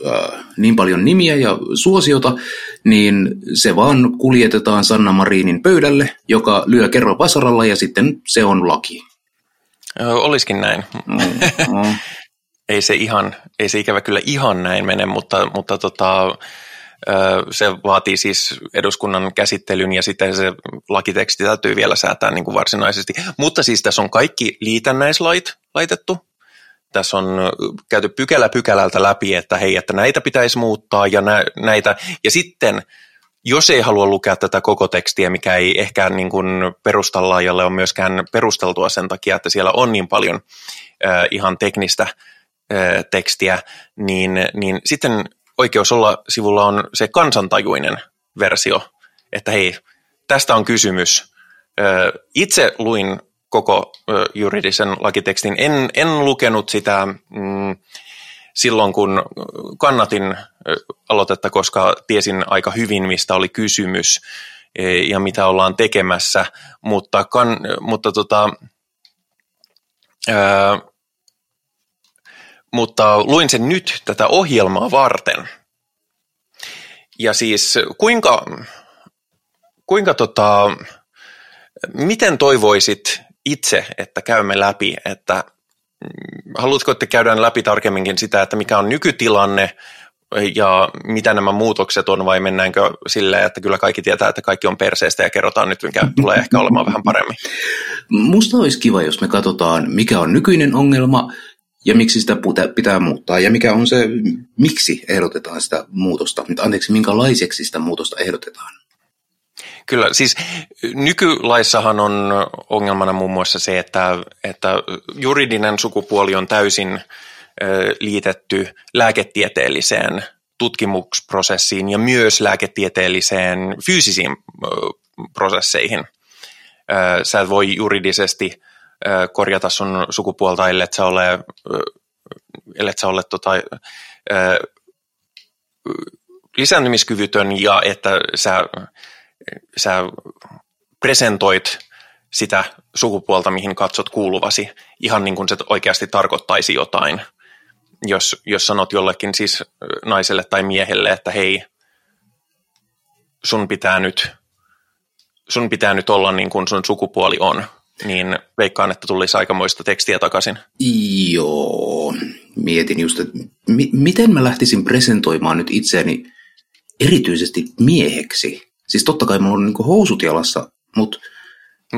niin paljon nimiä ja suosiota, niin se vaan kuljetetaan Sanna Marinin pöydälle, joka lyö kerran vasaralla ja sitten se on laki. Olisikin näin. Ei se ikävä kyllä ihan näin mene, mutta se vaatii siis eduskunnan käsittelyn ja sitten se lakiteksti täytyy vielä säätää niin kuin varsinaisesti. Mutta siis tässä on kaikki liitännäislait laitettu. Tässä on käyty pykälä pykälältä läpi, että hei, että näitä pitäisi muuttaa ja näitä. Ja sitten, jos ei halua lukea tätä koko tekstiä, mikä ei ehkä niin kuin perustalaajalle ole myöskään perusteltua sen takia, että siellä on niin paljon ihan teknistä tekstiä, niin sitten Oikeus olla -sivulla on se kansantajuinen versio, että hei, tästä on kysymys. Itse luin koko juridisen lakitekstin. En lukenut sitä silloin, kun kannatin aloitetta, koska tiesin aika hyvin, mistä oli kysymys ja mitä ollaan tekemässä, mutta luin sen nyt tätä ohjelmaa varten. Ja siis miten toivoisit itse, että käymme läpi, että haluatko, että käydään läpi tarkemminkin sitä, että mikä on nykytilanne ja mitä nämä muutokset on, vai mennäänkö silleen, että kyllä kaikki tietää, että kaikki on perseestä ja kerrotaan nyt, mikä tulee ehkä olemaan vähän paremmin? Musta olisi kiva, jos me katsotaan, mikä on nykyinen ongelma ja miksi sitä pitää muuttaa ja mikä on se, miksi ehdotetaan sitä muutosta, minkälaiseksi sitä muutosta ehdotetaan. Kyllä, siis nykylaissahan on ongelmana muun muassa se, että juridinen sukupuoli on täysin liitetty lääketieteelliseen tutkimusprosessiin ja myös lääketieteelliseen fyysisiin prosesseihin. Sä et voi juridisesti korjata sun sukupuolta, ellet sä ole lisääntymiskyvytön ja että sä presentoit sitä sukupuolta, mihin katsot kuuluvasi, ihan niin kuin se oikeasti tarkoittaisi jotain. Jos sanot jollekin siis naiselle tai miehelle, että hei, sun pitää nyt olla niin kuin sun sukupuoli on, niin veikkaan, että tulisi aikamoista tekstiä takaisin. Joo, mietin just, että miten mä lähtisin presentoimaan nyt itseäni erityisesti mieheksi. Siis totta kai mulla on niin housut jalassa, mutta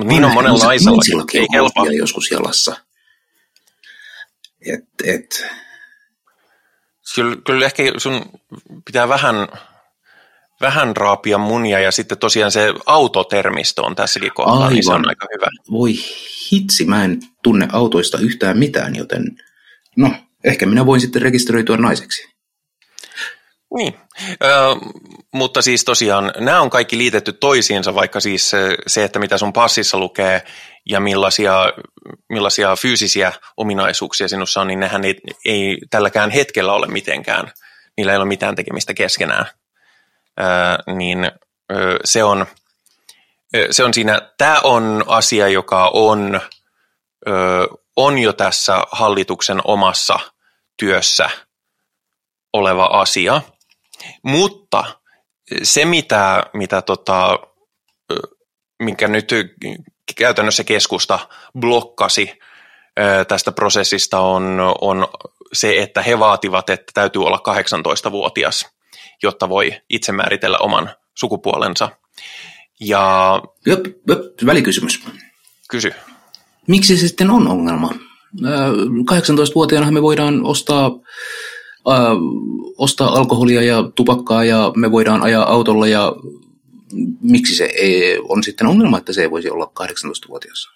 niin on monella naisellakin housut joskus jalassa. Kyllä ehkä sun pitää vähän raapia munia ja sitten tosiaan se autotermisto on tässäkin kohdalla, niin se on aika hyvä. Voi hitsi, mä en tunne autoista yhtään mitään, joten no, ehkä minä voin sitten rekisteröityä naiseksi. Niin, mutta siis tosiaan nämä on kaikki liitetty toisiinsa, vaikka siis se, että mitä sun passissa lukee ja millaisia fyysisiä ominaisuuksia sinussa on, niin nehän ei tälläkään hetkellä ole mitenkään, niillä ei ole mitään tekemistä keskenään. Se on siinä, tämä on asia, joka on jo tässä hallituksen omassa työssä oleva asia, mutta se minkä nyt käytännössä keskusta blokkasi tästä prosessista on se, että he vaativat, että täytyy olla 18-vuotias, jotta voi itse määritellä oman sukupuolensa. Ja välikysymys. Kysy. Miksi se sitten on ongelma? 18-vuotiaana me voidaan ostaa ostaa alkoholia ja tupakkaa ja me voidaan ajaa autolla ja miksi se ei, on sitten ongelma, että se ei voisi olla 18-vuotias?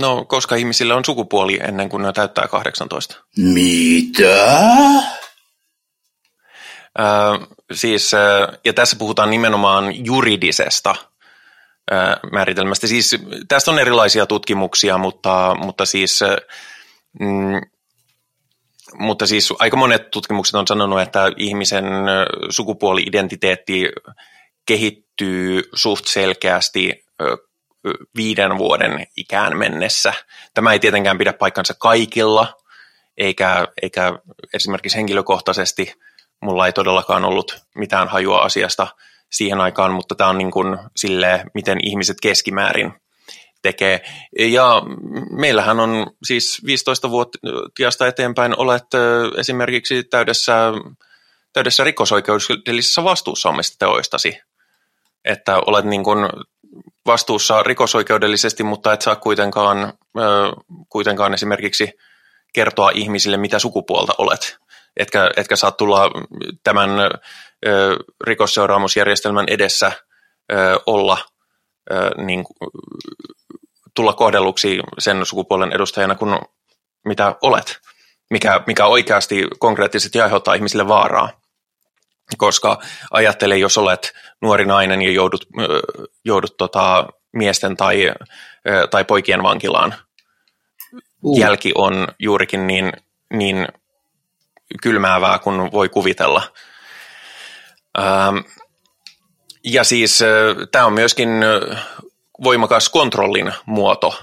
No, koska ihmisillä on sukupuoli ennen kuin ne täyttää 18. Mitä? Ja tässä puhutaan nimenomaan juridisesta määritelmästä. Siis tästä on erilaisia tutkimuksia, mutta siis aika monet tutkimukset on sanonut, että ihmisen sukupuoli-identiteetti kehittyy suht selkeästi 5 vuoden ikään mennessä. Tämä ei tietenkään pidä paikkansa kaikilla, eikä esimerkiksi henkilökohtaisesti. Mulla ei todellakaan ollut mitään hajua asiasta siihen aikaan, mutta tämä on niin kuin silleen, miten ihmiset keskimäärin tekee. Ja meillähän on siis 15-vuotiaasta eteenpäin olet esimerkiksi täydessä rikosoikeudellisessa vastuussa omista teoistasi. Että olet niin kuin vastuussa rikosoikeudellisesti, mutta et saa kuitenkaan esimerkiksi kertoa ihmisille, mitä sukupuolta olet. Etkä saa tulla tämän rikosseuraamusjärjestelmän edessä tulla kohdelluksi sen sukupuolen edustajana kuin mitä olet, mikä oikeasti konkreettisesti aiheuttaa ihmisille vaaraa. Koska ajattele, jos olet nuori nainen ja joudut miesten tai poikien vankilaan, jälki on juurikin niin kylmäävää, kun voi kuvitella. Ja siis tämä on myöskin voimakas kontrollin muoto.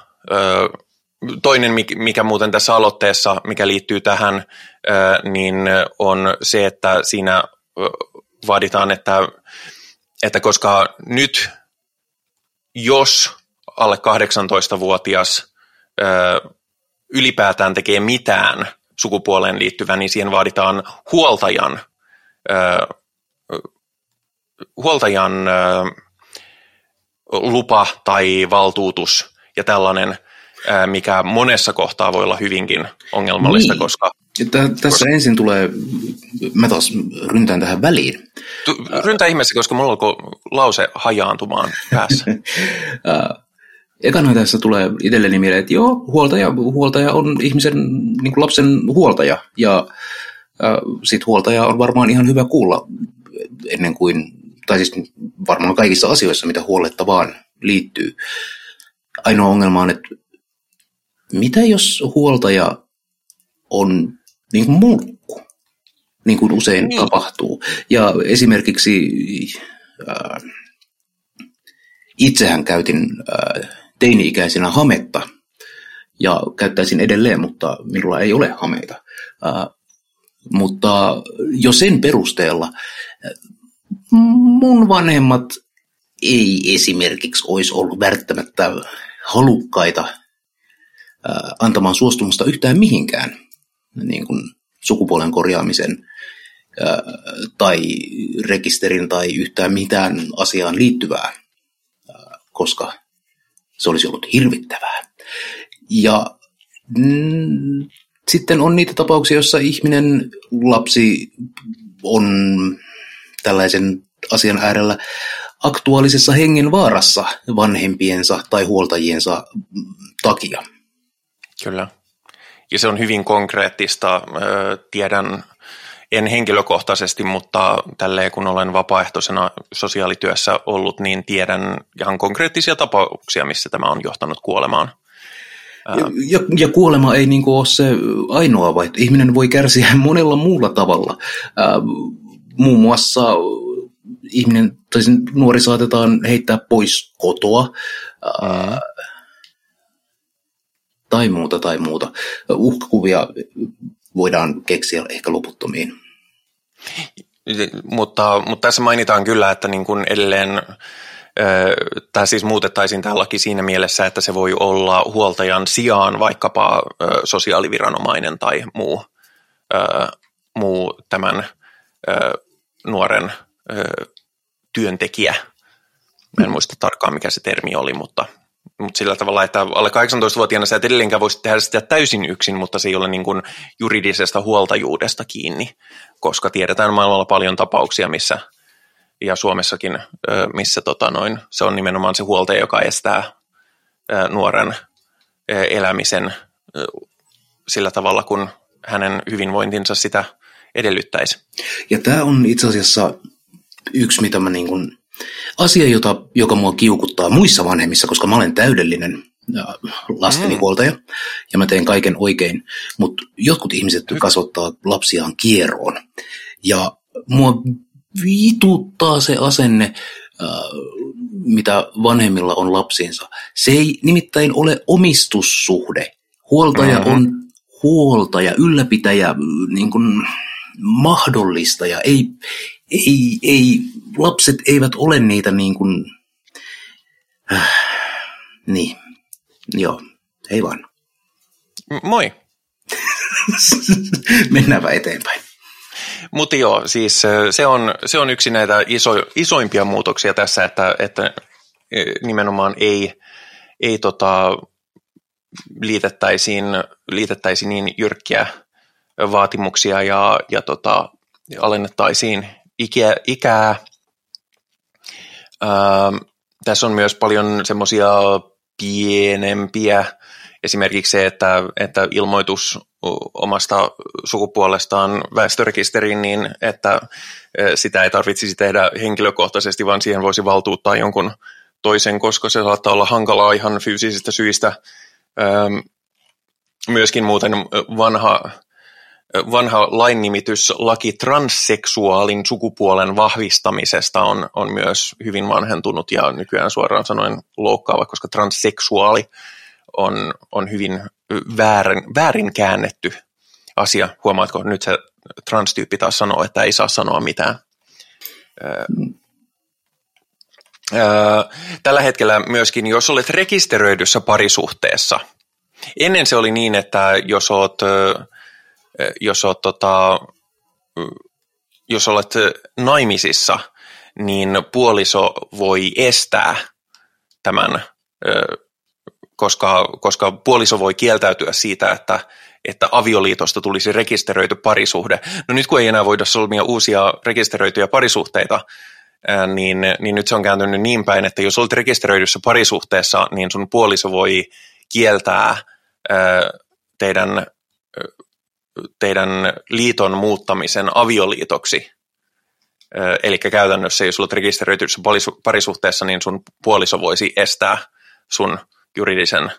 Toinen, mikä muuten tässä aloitteessa, mikä liittyy tähän, niin on se, että siinä vaaditaan, että koska nyt, jos alle 18-vuotias ylipäätään tekee mitään sukupuoleen liittyvä, niin siihen vaaditaan huoltajan lupa tai valtuutus ja tällainen, mikä monessa kohtaa voi olla hyvinkin ongelmallista, niin. Tässä ensin tulee, mä taas ryntään tähän väliin. Ryntää ihmeessä, koska mulla alkoi lause hajaantumaan päässä. Ekana tässä tulee itselleni mieleen, että joo, huoltaja on ihmisen, niin kuin lapsen huoltaja, ja sit huoltaja on varmaan ihan hyvä kuulla ennen kuin, tai siis varmaan kaikissa asioissa, mitä huollettavaan liittyy. Ainoa ongelma on, että mitä jos huoltaja on niin kuin mulkku, niin kuin usein tapahtuu, ja esimerkiksi itsehän käytin teini-ikäisenä hametta ja käyttäisin edelleen, mutta minulla ei ole hameita. Mutta jo sen perusteella mun vanhemmat ei esimerkiksi olisi ollut välttämättä halukkaita antamaan suostumusta yhtään mihinkään niin kuin sukupuolen korjaamisen tai rekisterin tai yhtään mitään asiaan liittyvää, koska se olisi ollut hirvittävää. Ja sitten on niitä tapauksia, joissa ihminen, lapsi on tällaisen asian äärellä aktuaalisessa hengenvaarassa vanhempiensa tai huoltajiensa takia. Kyllä. Ja se on hyvin konkreettista. Tiedän, en henkilökohtaisesti, mutta tälleen kun olen vapaaehtoisena sosiaalityössä ollut, niin tiedän ihan konkreettisia tapauksia, missä tämä on johtanut kuolemaan. Ja kuolema ei niin kuin ole se ainoa, vaan ihminen voi kärsiä monella muulla tavalla. Muun muassa ihminen, tai nuori saatetaan heittää pois kotoa tai muuta. Uhkakuvia voidaan keksiä ehkä loputtomiin. Mutta tässä mainitaan kyllä, että niin kuin edelleen tämä siis muutettaisiin tämä laki siinä mielessä, että se voi olla huoltajan sijaan vaikkapa sosiaaliviranomainen tai muu tämän nuoren työntekijä. En muista tarkkaan, mikä se termi oli, mutta mutta sillä tavalla, että alle 18-vuotiaana sä et edelleenkään voisi tehdä sitä täysin yksin, mutta se ei ole niin kuin juridisesta huoltajuudesta kiinni, koska tiedetään maailmalla paljon tapauksia, missä ja Suomessakin, missä se on nimenomaan se huoltaja, joka estää nuoren elämisen sillä tavalla, kun hänen hyvinvointinsa sitä edellyttäisi. Ja tämä on itse asiassa yksi, mitä mä niin kuin asia, joka mua kiukuttaa muissa vanhemmissa, koska mä olen täydellinen lasteni huoltaja ja mä teen kaiken oikein, mutta jotkut ihmiset kasvattaa lapsiaan kieroon ja mua vituttaa se asenne, mitä vanhemmilla on lapsiinsa. Se ei nimittäin ole omistussuhde. Huoltaja on huoltaja, ylläpitäjä, niin kuin mahdollistaja, ei, lapset eivät ole niitä niin kuin, niin, joo, hei vaan. Moi. Mennäänpä eteenpäin. Mutta joo, siis se on yksi näitä isoimpia muutoksia tässä, että nimenomaan ei liitettäisiin niin jyrkkiä vaatimuksia ja alennettaisiin ikää. Tässä on myös paljon semmoisia pienempiä, esimerkiksi se, että ilmoitus omasta sukupuolestaan väestörekisteriin, niin että sitä ei tarvitsisi tehdä henkilökohtaisesti, vaan siihen voisi valtuuttaa jonkun toisen, koska se saattaa olla hankalaa ihan fyysisistä syistä. Myöskin muuten vanha lainnimitys, laki transseksuaalin sukupuolen vahvistamisesta on myös hyvin vanhentunut ja nykyään suoraan sanoen loukkaava, koska transseksuaali on hyvin väärin käännetty asia. Huomaatko, nyt se transtyyppi taas sanoo, että ei saa sanoa mitään. Tällä hetkellä myöskin, jos olet rekisteröidyssä parisuhteessa. Ennen se oli niin, että jos olet naimisissa, niin puoliso voi estää tämän, koska puoliso voi kieltäytyä siitä, että avioliitosta tulisi rekisteröity parisuhde. No nyt kun ei enää voida solmia uusia rekisteröityjä parisuhteita, niin nyt se on kääntynyt niin päin, että jos olet rekisteröidyssä parisuhteessa, niin sun puoliso voi kieltää teidän liiton muuttamisen avioliitoksi. Eli käytännössä, jos olet rekisteröityssä parisuhteessa, niin sun puoliso voisi estää sun juridisen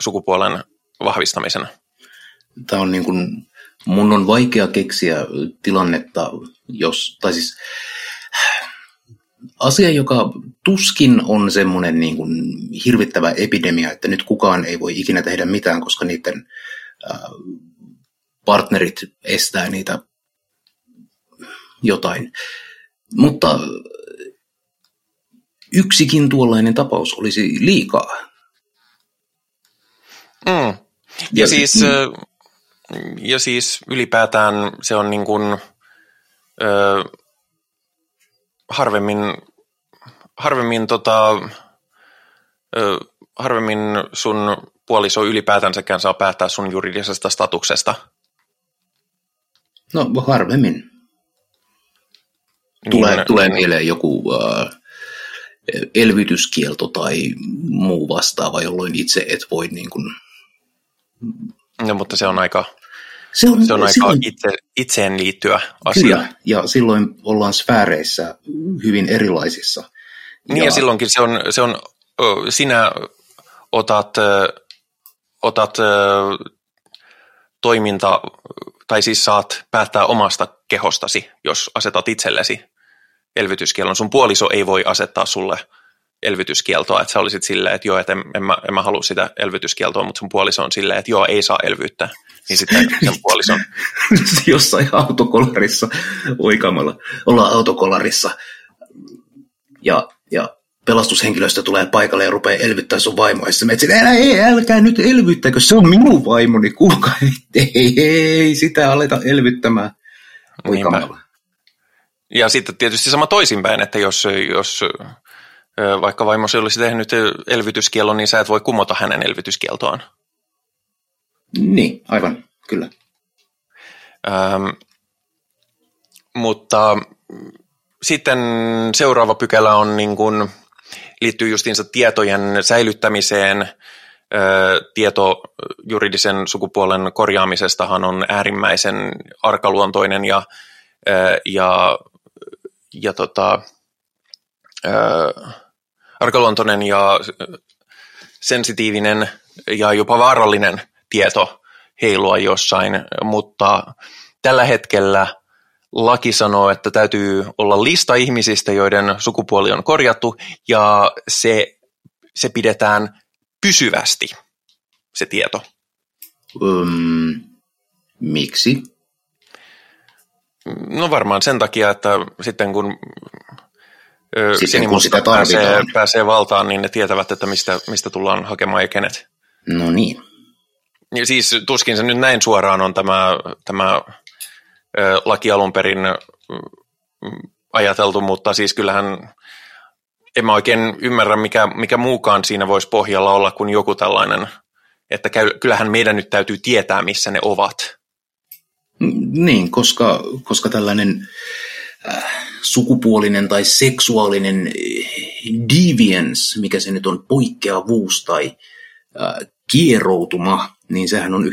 sukupuolen vahvistamisen. Tämä on niin kuin, mun on vaikea keksiä tilannetta, asia, joka tuskin on semmoinen niin kuin hirvittävä epidemia, että nyt kukaan ei voi ikinä tehdä mitään, koska niiden partnerit estää niitä jotain. Mutta yksikin tuollainen tapaus olisi liikaa. Ja siis ylipäätään se on niin kuin, harvemmin sun puoliso ylipäätänsäkään saa päättää sun juridisesta statuksesta. No harvemmin. Tulee mieleen joku elvytyskielto tai muu vastaava, jolloin itse et voi niin kuin... No, mutta se on aika... Se on itseen liittyvä asia. Kyllä, ja silloin ollaan sfääreissä hyvin erilaisissa. Niin ja silloinkin se on sinä otat toiminta, tai siis saat päättää omasta kehostasi, jos asetat itsellesi elvytyskielon. Sun puoliso ei voi asettaa sulle elvytyskieltoa, että sä olisit silleen, että joo, että en mä halua sitä elvytyskieltoa, mutta sun puoliso on silleen, että joo, ei saa elvyttää. Niin sitten sen puolison. Jossain autokolarissa oikamalla. Ollaan autokolarissa ja pelastushenkilöstö tulee paikalle ja rupeaa elvyttämään sun vaimoa. Ja sä menet sinne, älkää nyt elvyttäkö, se on minun vaimoni, kuulkaa. Ei sitä aleta elvyttämään oikamalla. Ja sitten tietysti sama toisinpäin, että jos Vaikka vaimosi olisi tehnyt elvytyskielon, niin sä et voi kumota hänen elvytyskieltoaan. Niin, aivan, kyllä. Mutta sitten seuraava pykälä on niin kuin, liittyy justiinsa tietojen säilyttämiseen. Tieto juridisen sukupuolen korjaamisestahan on äärimmäisen arkaluontoinen arkaluontoinen ja sensitiivinen ja jopa vaarallinen tieto heilua jossain, mutta tällä hetkellä laki sanoo, että täytyy olla lista ihmisistä, joiden sukupuoli on korjattu, ja se pidetään pysyvästi, se tieto. Miksi? No varmaan sen takia, että sitten kun sitä pääsee valtaan, niin ne tietävät, että mistä tullaan hakemaan ja kenet. No niin. Ja siis tuskin se nyt näin suoraan on tämä laki alun perin ajateltu, mutta siis kyllähän en mä oikein ymmärrä, mikä muukaan siinä voisi pohjalla olla kuin joku tällainen, että kyllähän meidän nyt täytyy tietää, missä ne ovat. Niin, koska tällainen sukupuolinen tai seksuaalinen deviance, mikä se nyt on, poikkeavuus tai kieroutuma, niin sehän on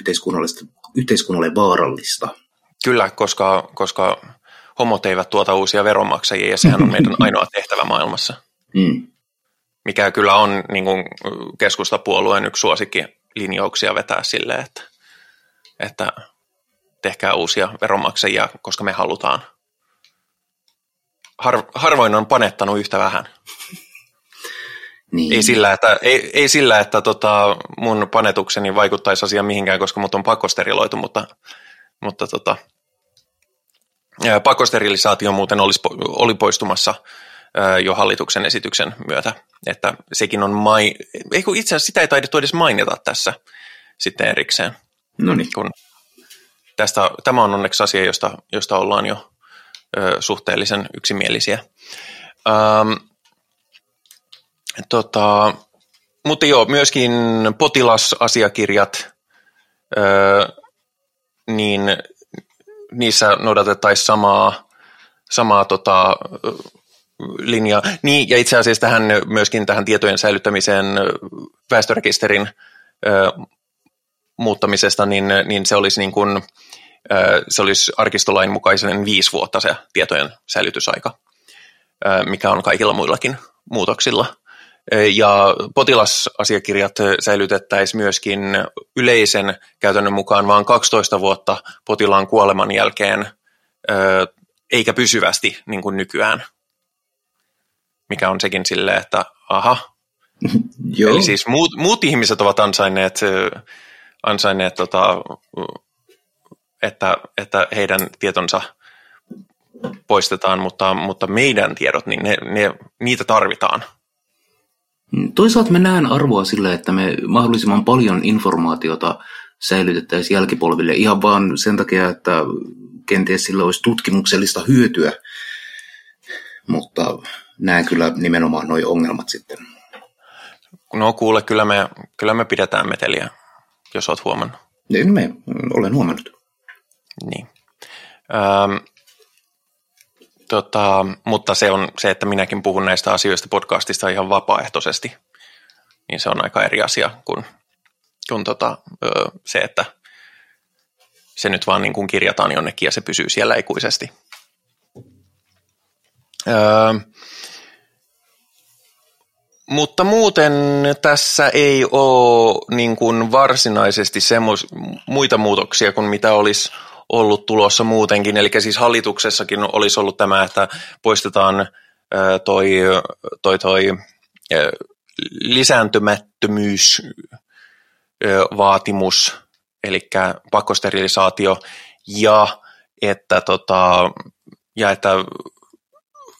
yhteiskunnalle vaarallista. Kyllä, koska homot eivät tuota uusia veronmaksajia, ja sehän on meidän ainoa tehtävä maailmassa. Mikä kyllä on niin kuin keskustapuolueen yksi suosikkilinjauksia vetää sille, että tehkää uusia veronmaksajia, koska me halutaan. Harvoin on panettanut yhtä vähän. Niin. Ei sillä, että mun panetukseni vaikuttaisi asiaan mihinkään, koska mut on pakkosteriloitu, mutta pakkosterilisaatio muuten oli poistumassa jo hallituksen esityksen myötä, että sekin on itse asiassa sitä ei taidettu edes mainita tässä sitten erikseen. Noniin. Tämä on onneksi asia, josta ollaan jo suhteellisen yksimielisiä. Mutta joo, myöskin potilasasiakirjat, niin niissä noudatettaisiin samaa linjaa. Niin, ja itse asiassa myöskin tähän tietojen säilyttämiseen väestörekisterin muuttamisesta, niin se olisi niin kuin, se olisi arkistolain mukaisen 5 vuotta se tietojen säilytysaika, mikä on kaikilla muillakin muutoksilla. Ja potilasasiakirjat säilytettäisiin myöskin yleisen käytännön mukaan vaan 12 vuotta potilaan kuoleman jälkeen, eikä pysyvästi niin kuin nykyään, mikä on sekin silleen, että aha. Joo. Eli siis muut ihmiset ovat ansainneet että heidän tietonsa poistetaan, mutta meidän tiedot, niin niitä tarvitaan. Toisaalta mä näen arvoa sillä, että me mahdollisimman paljon informaatiota säilytettäisiin jälkipolville ihan vaan sen takia, että kenties sillä olisi tutkimuksellista hyötyä, mutta näen kyllä nimenomaan nuo ongelmat sitten. No kuule, kyllä me pidetään meteliä, jos oot huomannut. Olen huomannut. Niin. Mutta se on se, että minäkin puhun näistä asioista podcastista ihan vapaaehtoisesti, niin se on aika eri asia kuin se, että se nyt vaan niin kuin kirjataan jonnekin ja se pysyy siellä ikuisesti. Mutta muuten tässä ei ole niin kuin varsinaisesti muita muutoksia kuin mitä olisi ollut tulossa muutenkin, eli siis hallituksessakin olisi ollut tämä, että poistetaan toi lisääntymättömyysvaatimus, eli pakkosterilisaatio, ja että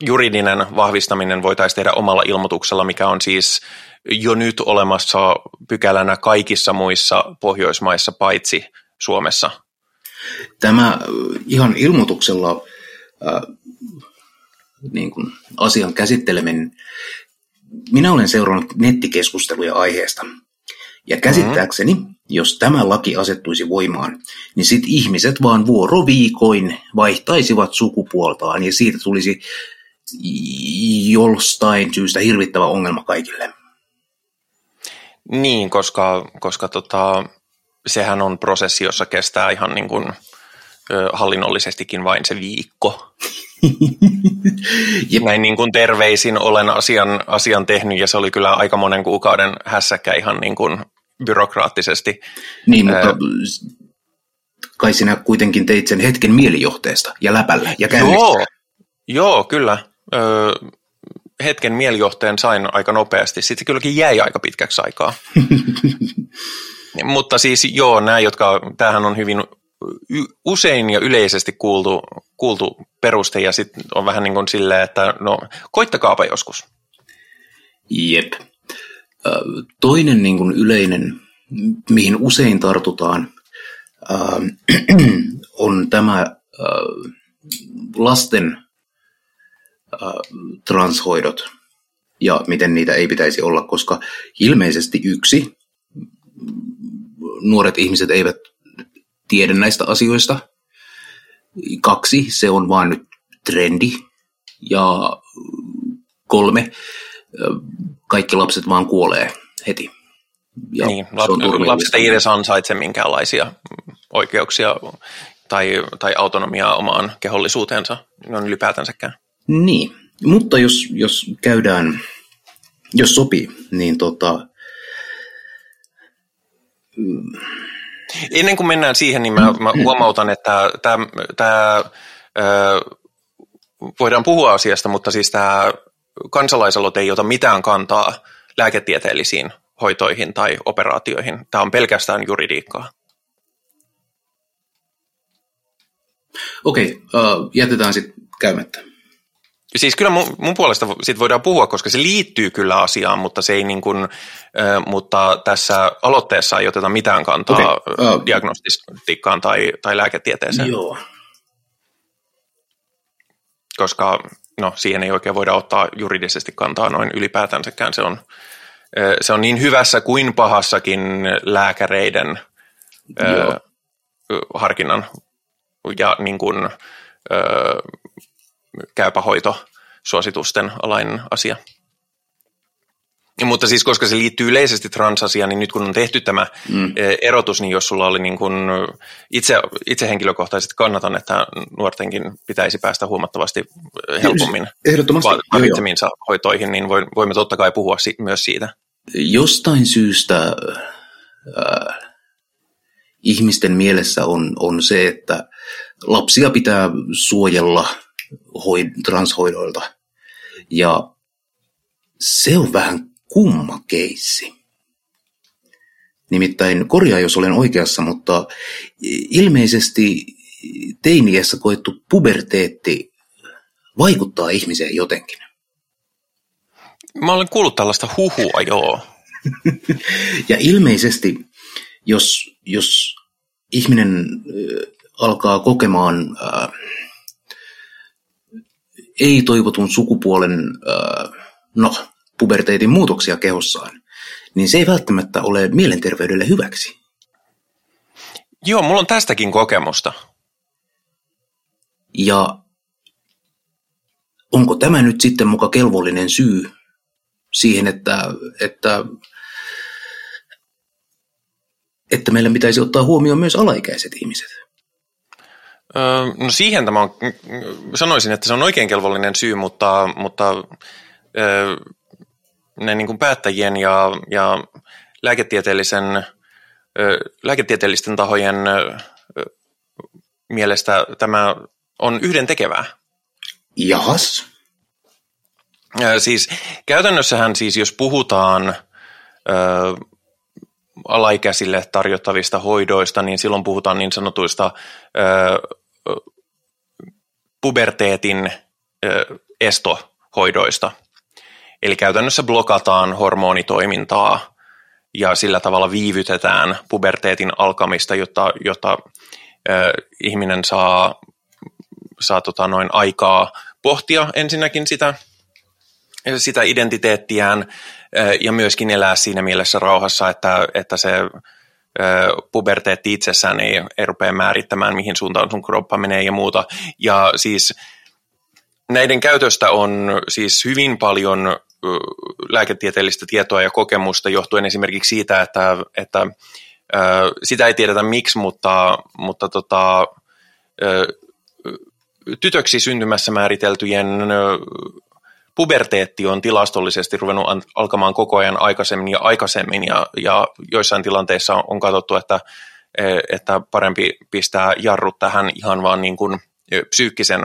juridinen vahvistaminen voitaisiin tehdä omalla ilmoituksella, mikä on siis jo nyt olemassa pykälänä kaikissa muissa Pohjoismaissa paitsi Suomessa. Tämä ihan ilmoituksella niin kuin asian käsitteleminen minä olen seurannut nettikeskusteluja aiheesta. Ja käsittääkseni, jos tämä laki asettuisi voimaan, niin sit ihmiset vaan vuoroviikoin vaihtaisivat sukupuoltaan ja siitä tulisi jostain syystä hirvittävä ongelma kaikille. Niin, koska sehän on prosessi, jossa kestää ihan niin kuin hallinnollisestikin vain se viikko. Näin niin kuin terveisin olen asian tehnyt, ja se oli kyllä aika monen kuukauden hässäkkä ihan niin kuin byrokraattisesti. Niin, mutta kai sinä kuitenkin teit sen hetken mielijohteesta ja läpällä ja käynnistä. Joo, kyllä. Hetken mielijohteen sain aika nopeasti. Sitten se kylläkin jäi aika pitkäksi aikaa. Mutta siis joo, tämähän on hyvin usein ja yleisesti kuultu peruste, ja sitten on vähän niin kuin silleen, että no koittakaapa joskus. Jep. Toinen niin kuin yleinen, mihin usein tartutaan, on tämä lasten transhoidot ja miten niitä ei pitäisi olla, koska ilmeisesti nuoret ihmiset eivät tiedä näistä asioista. 2, se on vaan nyt trendi. Ja 3, kaikki lapset vaan kuolee heti. Ja niin, lapset ei edes ansaitse minkäänlaisia oikeuksia tai autonomiaa omaan kehollisuuteensa, on ylipäätänsäkään. Niin, mutta jos käydään, jos sopii, niin ennen kuin mennään siihen, niin mä huomautan, että tämä voidaan puhua asiasta, mutta siis tämä kansalaisaloite ei ota mitään kantaa lääketieteellisiin hoitoihin tai operaatioihin. Tämä on pelkästään juridiikkaa. Okei, jätetään sitten käymättä. Siis kyllä mun puolesta sit voidaan puhua, koska se liittyy kyllä asiaan, mutta se ei niin kuin, mutta tässä aloitteessa ei oteta mitään kantaa diagnostiikkaan tai lääketieteeseen. Joo. Koska siihen ei oikein voida ottaa juridisesti kantaa noin ylipäätänsäkään. Se on niin hyvässä kuin pahassakin lääkäreiden harkinnan ja niin kuin käypähoitosuositusten alainen asia. Mutta siis koska se liittyy yleisesti transasiaan, niin nyt kun on tehty tämä erotus, niin jos sulla oli niin kuin itse henkilökohtaisesti kannatan, että nuortenkin pitäisi päästä huomattavasti helpommin valitsemiinsa hoitoihin, niin voimme totta kai puhua myös siitä. Jostain syystä ihmisten mielessä on se, että lapsia pitää suojella transhoidoilta. Ja se on vähän kumma keissi. Nimittäin, korjaa jos olen oikeassa, mutta ilmeisesti teiniässä koettu puberteetti vaikuttaa ihmiseen jotenkin. Mä olen kuullut tällaista huhua, joo. Ja ilmeisesti, jos ihminen alkaa kokemaan ei-toivotun sukupuolen puberteetin muutoksia kehossaan, niin se ei välttämättä ole mielenterveydelle hyväksi. Joo, mulla on tästäkin kokemusta. Ja onko tämä nyt sitten muka kelvollinen syy siihen, että meillä pitäisi ottaa huomioon myös alaikäiset ihmiset? No siihen tämä on, sanoisin, että se on oikein kelvollinen syy, mutta ne niin kuin päättäjien ja lääketieteellisten tahojen mielestä tämä on yhdentekevää. Jahas. Siis käytännössähän siis, jos puhutaan alaikäisille tarjottavista hoidoista, niin silloin puhutaan niin sanotuista puberteetin estohoidoista. Eli käytännössä blokataan hormonitoimintaa ja sillä tavalla viivytetään puberteetin alkamista, jotta ihminen saa aikaa pohtia ensinnäkin sitä sitä identiteettiään ja myöskin elää siinä mielessä rauhassa, että se puberteetti itsessään ei rupea määrittämään, mihin suuntaan sun kroppa menee ja muuta. Ja siis näiden käytöstä on siis hyvin paljon lääketieteellistä tietoa ja kokemusta johtuen esimerkiksi siitä, että sitä ei tiedetä miksi, mutta tytöksi syntymässä määriteltyjen puberteetti on tilastollisesti ruvennut alkamaan koko ajan aikaisemmin ja joissain tilanteissa on katsottu, että parempi pistää jarrut tähän ihan vaan niin kuin psyykkisen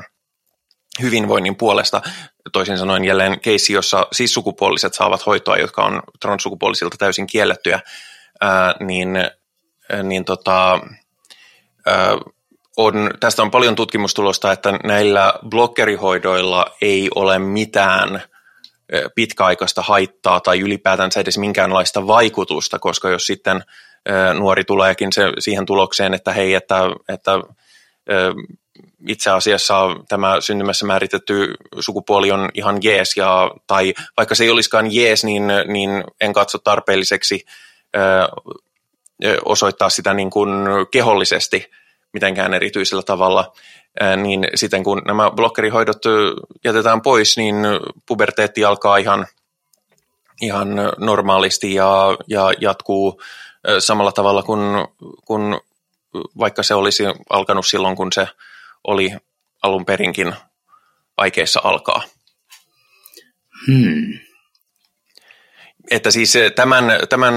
hyvinvoinnin puolesta. Toisin sanoen jälleen keissi, jossa sissukupuoliset saavat hoitoa, jotka on transsukupuolisilta täysin kiellettyä, tästä on paljon tutkimustulosta, että näillä blokkerihoidoilla ei ole mitään pitkäaikaista haittaa tai ylipäätään edes minkäänlaista vaikutusta, koska jos sitten nuori tuleekin siihen tulokseen, että hei, että itse asiassa tämä syntymässä määritetty sukupuoli on ihan jees, tai vaikka se ei olisikaan jees, niin en katso tarpeelliseksi osoittaa sitä niin kuin kehollisesti mitenkään erityisellä tavalla, niin sitten kun nämä blokkerihoidot jätetään pois, niin puberteetti alkaa ihan normaalisti ja jatkuu samalla tavalla kuin vaikka se olisi alkanut silloin, kun se oli alun perinkin aikeissa alkaa. Että siis tämän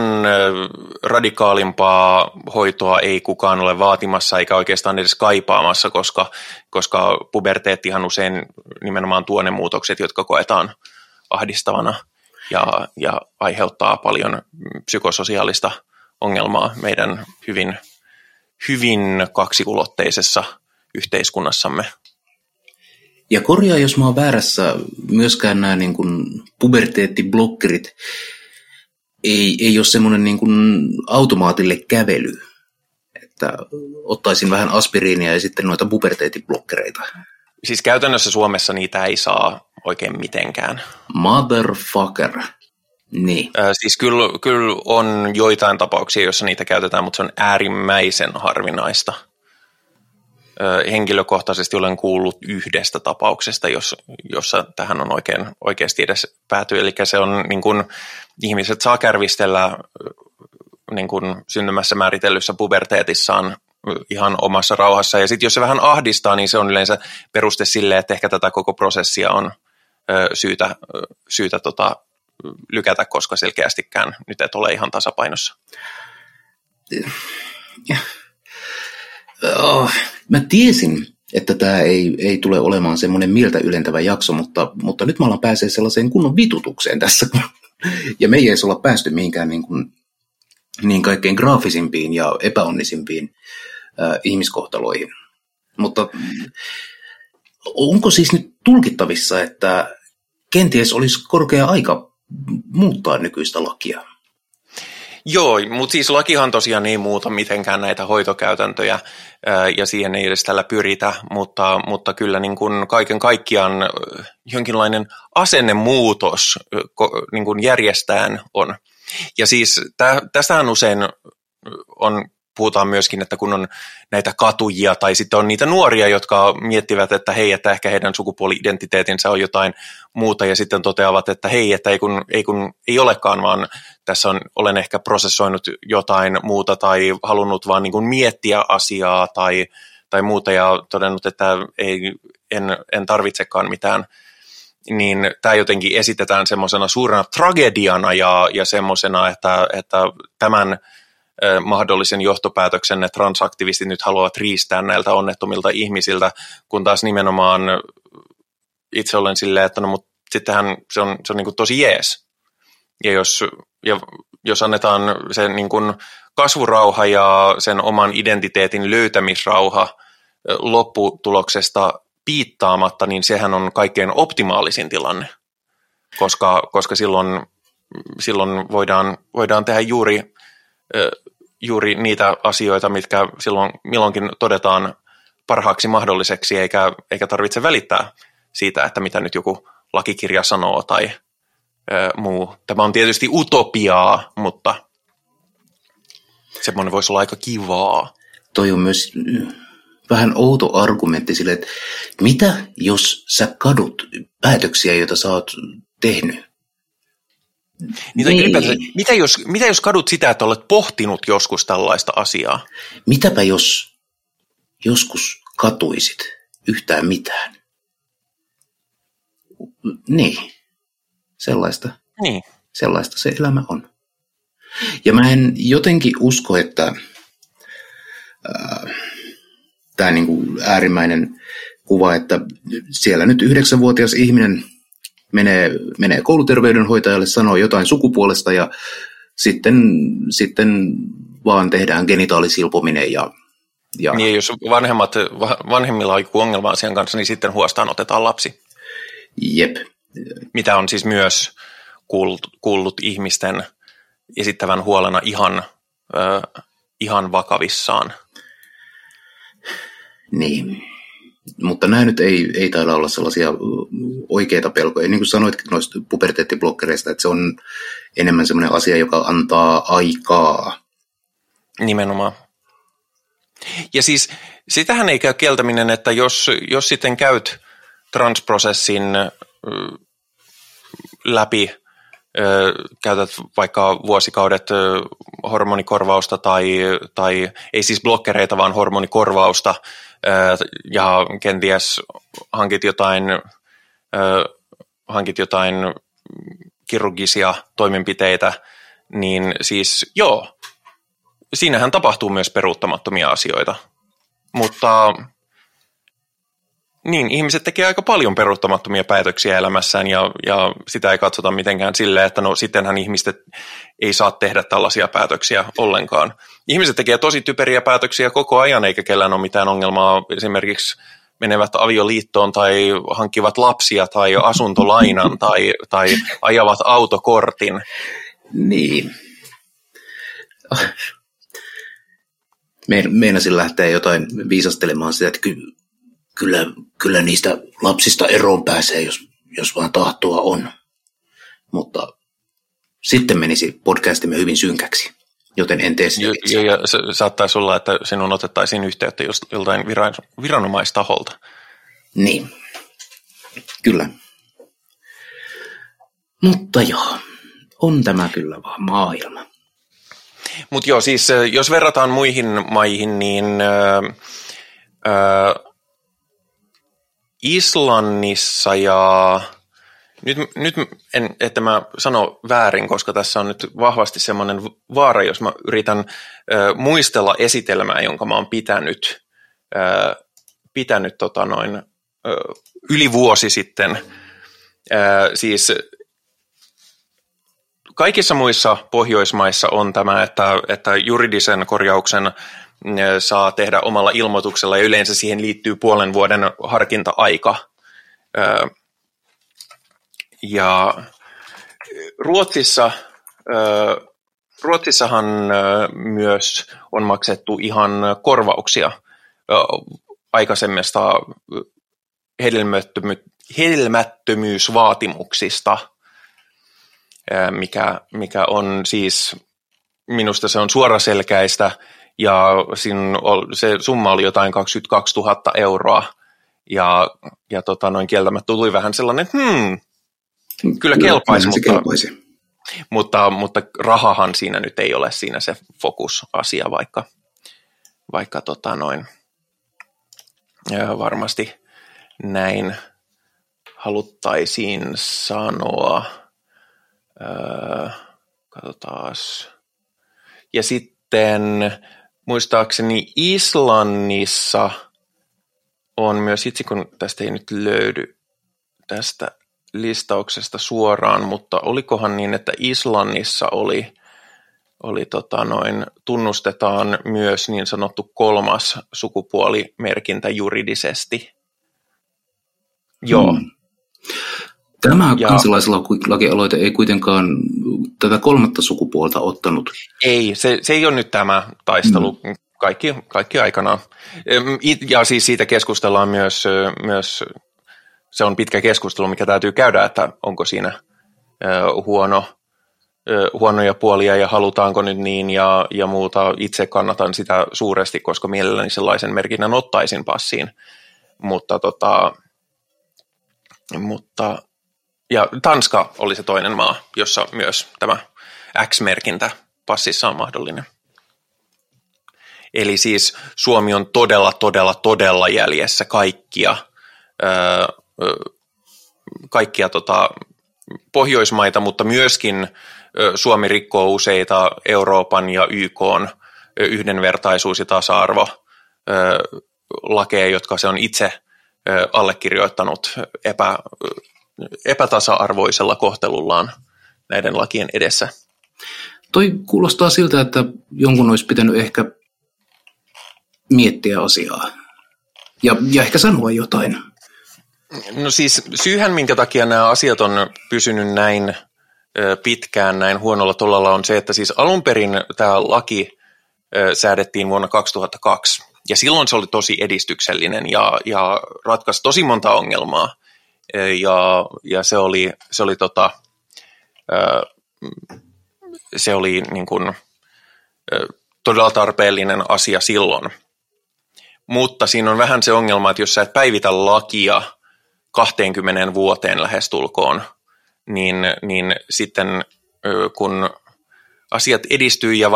radikaalimpaa hoitoa ei kukaan ole vaatimassa eikä oikeastaan edes kaipaamassa, koska puberteettihan usein nimenomaan tuo ne muutokset, jotka koetaan ahdistavana ja aiheuttaa paljon psykososiaalista ongelmaa meidän hyvin, hyvin kaksiulotteisessa yhteiskunnassamme. Ja korjaa, jos mä oon väärässä, myöskään nämä niin kuin puberteettiblokkerit ei ole semmoinen niin kuin automaatille kävely, että ottaisin vähän aspiriinia ja sitten noita puberteettiblokkereita. Siis käytännössä Suomessa niitä ei saa oikein mitenkään. Motherfucker. Niin. Siis kyllä on joitain tapauksia, joissa niitä käytetään, mutta se on äärimmäisen harvinaista. Henkilökohtaisesti olen kuullut yhdestä tapauksesta, jossa tähän on oikeasti edes pääty. Eli se on niin kuin, ihmiset saa kärvistellä niin kuin syntymässä määritellyssä puberteetissaan ihan omassa rauhassa. Ja sitten jos se vähän ahdistaa, niin se on yleensä peruste sille, että ehkä tätä koko prosessia on syytä lykätä, koska selkeästikään nyt et ole ihan tasapainossa. Mä tiesin, että tämä ei tule olemaan semmoinen mieltä ylentävä jakso, mutta nyt mä ollaan pääsee sellaiseen kunnon vitutukseen tässä. Ja me ei edes olla päästy mihinkään niin kaikkein graafisimpiin ja epäonnisimpiin ihmiskohtaloihin. Mutta onko siis nyt tulkittavissa, että kenties olisi korkea aika muuttaa nykyistä lakia? Joo, mutta siis lakihan tosiaan ei muuta mitenkään näitä hoitokäytäntöjä ja siihen ei edes tällä pyritä, mutta kyllä niin kuin kaiken kaikkiaan jonkinlainen asennemuutos niin kuin järjestään on. Ja siis tästähän usein puhutaan myöskin, että kun on näitä katujia tai sitten on niitä nuoria, jotka miettivät, että hei, että ehkä heidän sukupuoli-identiteetinsä on jotain muuta ja sitten toteavat, että hei, että ei kun ei olekaan, vaan tässä olen ehkä prosessoinut jotain muuta tai halunnut vaan niin kuin miettiä asiaa tai muuta ja todennut, että en tarvitsekaan mitään, niin tämä jotenkin esitetään semmoisena suurena tragediana ja semmoisena, että tämän mahdollisen johtopäätöksen ne transaktivistit nyt haluavat riistää näiltä onnettomilta ihmisiltä, kun taas nimenomaan itse olen silleen, että no mutta sittenhän se on niin kuin tosi jees. Ja jos annetaan sen niin kuin kasvurauha ja sen oman identiteetin löytämisrauha lopputuloksesta piittaamatta, niin sehän on kaikkein optimaalisin tilanne, koska silloin voidaan tehdä juuri niitä asioita, mitkä silloin milloinkin todetaan parhaaksi mahdolliseksi, eikä tarvitse välittää siitä, että mitä nyt joku lakikirja sanoo tai muu. Tämä on tietysti utopiaa, mutta semmoinen voisi olla aika kivaa. Toi on myös vähän outo argumentti sille, että mitä jos sä kadut päätöksiä, joita sä oot tehnyt? Niin. Mitä jos kadut sitä, että olet pohtinut joskus tällaista asiaa? Mitäpä jos joskus katuisit yhtään mitään? Niin, sellaista. Niin. Sellaista se elämä on. Ja mä en jotenkin usko, että tämä niinku äärimmäinen kuva, että siellä nyt 9-vuotias ihminen menee kouluterveydenhoitajalle, sanoo jotain sukupuolesta ja sitten vaan tehdään genitaalisilpominen. Ja... Niin, jos vanhemmilla on joku ongelma asian kanssa, niin sitten huostaan otetaan lapsi. Jep. Mitä on siis myös kuullut ihmisten esittävän huolena ihan vakavissaan. Niin, mutta nämä nyt ei taida olla sellaisia oikeita pelkoja. Niin kuin sanoitkin noista puberteettiblokkereista, että se on enemmän sellainen asia, joka antaa aikaa. Nimenomaan. Ja siis sitähän ei käy kieltäminen, että jos sitten käyt transprosessin läpi, käytät vaikka vuosikaudet hormonikorvausta tai ei siis blokkereita, vaan hormonikorvausta ja kenties hankit jotain kirurgisia toimenpiteitä, niin siis joo, siinähän tapahtuu myös peruuttamattomia asioita, mutta niin, ihmiset tekee aika paljon peruuttamattomia päätöksiä elämässään ja sitä ei katsota mitenkään silleen, että no sittenhän ihmiset ei saa tehdä tällaisia päätöksiä ollenkaan. Ihmiset tekee tosi typeriä päätöksiä koko ajan eikä kellään ole mitään ongelmaa. Esimerkiksi menevät avioliittoon tai hankkivat lapsia tai asuntolainan tai ajavat autokortin. Niin. Meinasin lähteä jotain viisastelemaan sitä, että Kyllä niistä lapsista eroon pääsee, jos vaan tahtoa on. Mutta sitten menisi podcastimme hyvin synkäksi, joten en tee sitä. Joo, ja saattaisi olla, että sinun otettaisiin yhteyttä joltain viranomaistaholta. Niin, kyllä. Mutta joo, on tämä kyllä vaan maailma. Mutta joo, siis jos verrataan muihin maihin, niin... Islannissa ja nyt en, että mä sano väärin, koska tässä on nyt vahvasti semmoinen vaara, jos mä yritän muistella esitelmää, jonka mä oon pitänyt yli vuosi sitten. Siis kaikissa muissa Pohjoismaissa on tämä, että juridisen korjauksen saa tehdä omalla ilmoituksella ja yleensä siihen liittyy 0,5 vuoden harkinta-aika. Ja Ruotsissahan myös on maksettu ihan korvauksia aikaisemmista hedelmättömyysvaatimuksista, mikä on siis, minusta se on suoraselkäistä. Ja se summa oli jotain 22 000 €. Ja noin kieltämättä tuli vähän sellainen, että kyllä kelpaisi. Mutta rahahan siinä nyt ei ole siinä se fokusasia, vaikka varmasti näin haluttaisiin sanoa. Katsotaas. Ja sitten... Muistaakseni Islannissa on myös, itse kun tästä ei nyt löydy tästä listauksesta suoraan, mutta olikohan niin, että Islannissa oli tunnustetaan myös niin sanottu kolmas sukupuolimerkintä juridisesti. Joo. Tämä kansalaislakialoite ei kuitenkaan tätä kolmatta sukupuolta ottanut. Ei, se ei ole nyt tämä taistelu. Kaikki aikanaan. Ja siis siitä keskustellaan myös, se on pitkä keskustelu, mikä täytyy käydä, että onko siinä huonoja puolia ja halutaanko nyt niin ja muuta. Itse kannatan sitä suuresti, koska mielelläni sellaisen merkinnän ottaisin passiin. Mutta ja Tanska oli se toinen maa, jossa myös tämä X-merkintä passissa on mahdollinen. Eli siis Suomi on todella jäljessä kaikkia Pohjoismaita, mutta myöskin Suomi rikkoo useita Euroopan ja YK:n yhdenvertaisuus- ja tasa-arvolakeja, jotka se on itse allekirjoittanut epätasa-arvoisella kohtelullaan näiden lakien edessä. Toi kuulostaa siltä, että jonkun olisi pitänyt ehkä miettiä asiaa ja ehkä sanoa jotain. No siis syyhän, minkä takia nämä asiat on pysynyt näin pitkään, näin huonolla tolalla on se, että siis alun perin tämä laki säädettiin vuonna 2002 ja silloin se oli tosi edistyksellinen ja ratkaisi tosi monta ongelmaa ja se oli niin kuin todella tarpeellinen asia silloin. Mutta siinä on vähän se ongelma, että jos sä et päivitä lakia 20 vuoteen lähestulkoon, niin sitten kun asiat edistyy ja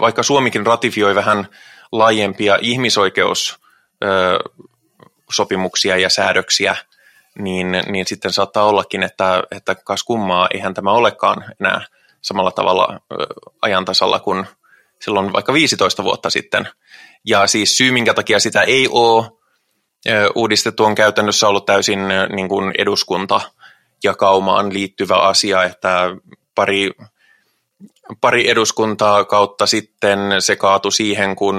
vaikka Suomikin ratifioi vähän laajempia ihmisoikeussopimuksia ja säädöksiä, niin sitten saattaa ollakin, että kas kummaa, eihän tämä olekaan enää samalla tavalla ajantasalla kuin silloin vaikka 15 vuotta sitten. Ja siis syy, minkä takia sitä ei ole uudistettu, on käytännössä ollut täysin niin kuin eduskuntajakaumaan liittyvä asia, että pari eduskuntaa kautta sitten se kaatui siihen, kun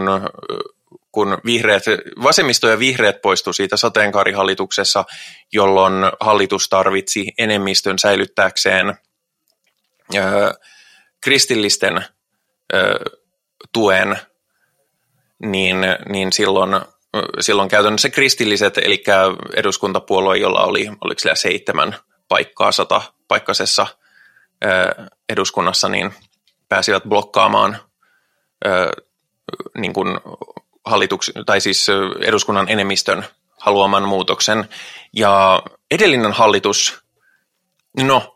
vasemmisto ja vihreät poistui siitä sateenkaarihallituksessa, jolloin hallitus tarvitsi enemmistön säilyttääkseen kristillisten tuen, niin silloin käytännössä kristilliset, eli eduskuntapuolue, jolla oliko siellä 7 paikkaa 100-paikkaisessa eduskunnassa, niin pääsivät blokkaamaan niin kuin eduskunnan enemmistön haluaman muutoksen. Ja edellinen hallitus, no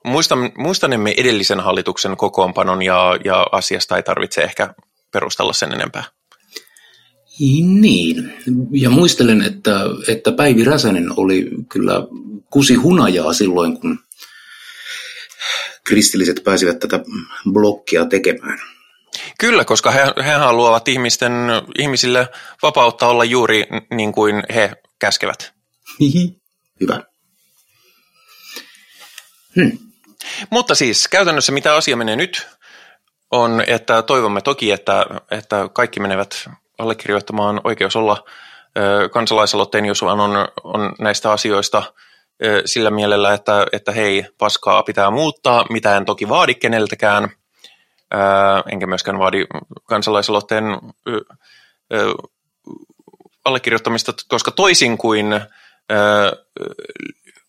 muistanemme edellisen hallituksen kokoonpanon ja asiasta ei tarvitse ehkä perustella sen enempää. Niin, ja muistelen, että Päivi Räsänen oli kyllä kusi hunajaa silloin, kun kristilliset pääsivät tätä blokkia tekemään. Kyllä, koska he haluavat ihmisille vapautta olla juuri niin kuin he käskevät. Hyvä. Mutta siis käytännössä mitä asia menee nyt on, että toivomme toki, että kaikki menevät allekirjoittamaan Oikeus olla kansalaisaloitteen, jos vaan on näistä asioista sillä mielellä, että hei, paskaa pitää muuttaa, mitä en toki vaadi keneltäkään, enkä myöskään vaadi kansalaisaloitteen allekirjoittamista, koska toisin kuin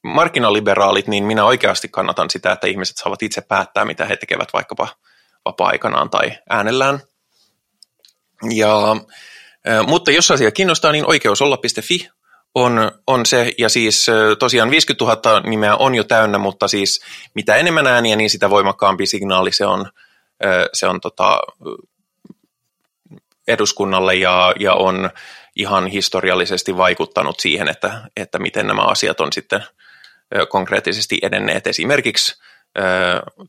markkinaliberaalit, niin minä oikeasti kannatan sitä, että ihmiset saavat itse päättää, mitä he tekevät vaikkapa vapaa-aikanaan tai äänellään. Mutta jos asia kiinnostaa, niin oikeusolla.fi on se, ja siis tosiaan 50 000 nimeä on jo täynnä, mutta siis mitä enemmän ääniä, niin sitä voimakkaampi signaali se on eduskunnalle ja on ihan historiallisesti vaikuttanut siihen, että miten nämä asiat on sitten konkreettisesti edenneet, esimerkiksi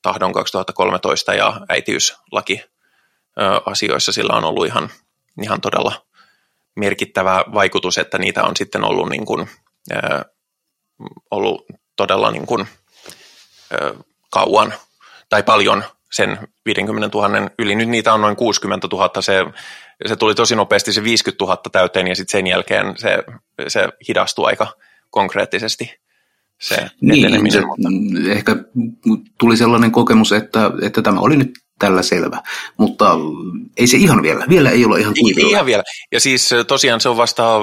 tahdon 2013 ja äitiyslaki. Asioissa sillä on ollut ihan todella merkittävä vaikutus, että niitä on sitten ollut, niin kuin, ollut todella niin kuin, kauan tai paljon sen 50 000 yli. Nyt niitä on noin 60 000, se tuli tosi nopeasti se 50 000 täyteen ja sitten sen jälkeen se hidastui aika konkreettisesti. Se niin, ehkä tuli sellainen kokemus, että tämä oli nyt tällä selvä, mutta ei se ihan vielä ei ole ihan kuivilla. Ei ihan vielä, ja siis tosiaan se on vasta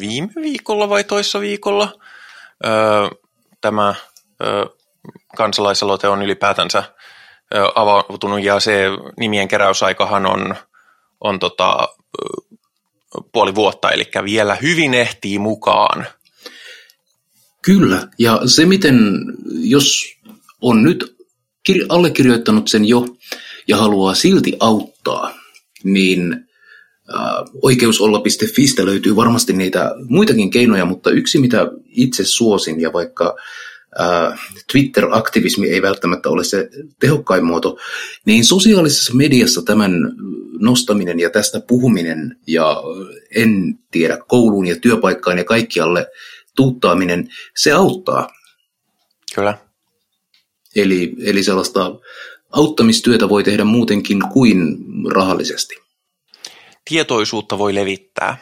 viime viikolla vai toissa viikolla tämä kansalaisaloite on ylipäätänsä avautunut, ja se nimien keräysaikahan on puoli vuotta, eli vielä hyvin ehtii mukaan. Kyllä, ja se miten, jos on nyt allekirjoittanut sen jo ja haluaa silti auttaa, niin oikeusolla.fistä löytyy varmasti niitä muitakin keinoja, mutta yksi mitä itse suosin, ja vaikka Twitter-aktivismi ei välttämättä ole se tehokkain muoto, niin sosiaalisessa mediassa tämän nostaminen ja tästä puhuminen ja en tiedä kouluun ja työpaikkaan ja kaikkialle tuuttaaminen, se auttaa. Kyllä. Eli sellaista auttamistyötä voi tehdä muutenkin kuin rahallisesti. Tietoisuutta voi levittää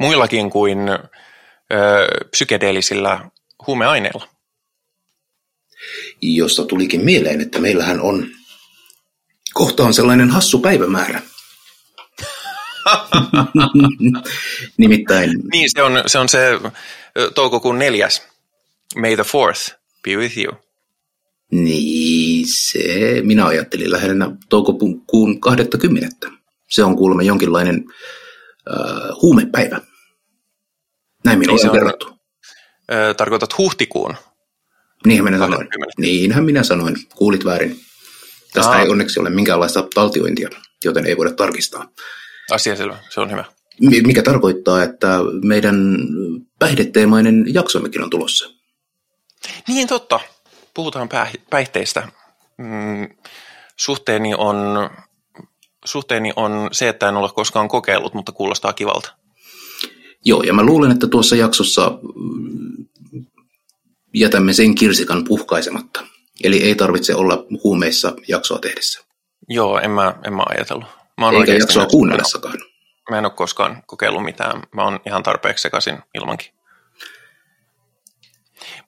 muillakin kuin psykedeellisillä huumeaineilla. Josta tulikin mieleen, että meillähän on kohtaan sellainen hassu päivämäärä. Nimittäin. Niin, se on toukokuun 4. May the 4th be with you. Niin, se minä ajattelin lähellä toukokuun 20. Se on kuulemma jonkinlainen huumepäivä. Näin minä olen kerrottu. Tarkoitat huhtikuun? Niinhän minä sanoin. Kuulit väärin. Tästä ei onneksi ole minkäänlaista taltiointia, joten ei voida tarkistaa. Asia selvä, se on hyvä. Mikä tarkoittaa, että meidän päihdeteemainen jaksommekin on tulossa. Niin totta. Puhutaan päihteistä. Suhteeni on se, että en ole koskaan kokeillut, mutta kuulostaa kivalta. Joo, ja mä luulen, että tuossa jaksossa jätämme sen kirsikan puhkaisematta. Eli ei tarvitse olla huumeissa jaksoa tehdessä. Joo, en mä ajatellut. Eikä jaksoa kuunnellessakaan. Mä en ole koskaan kokeillut mitään. Mä oon ihan tarpeeksi sekaisin ilmankin.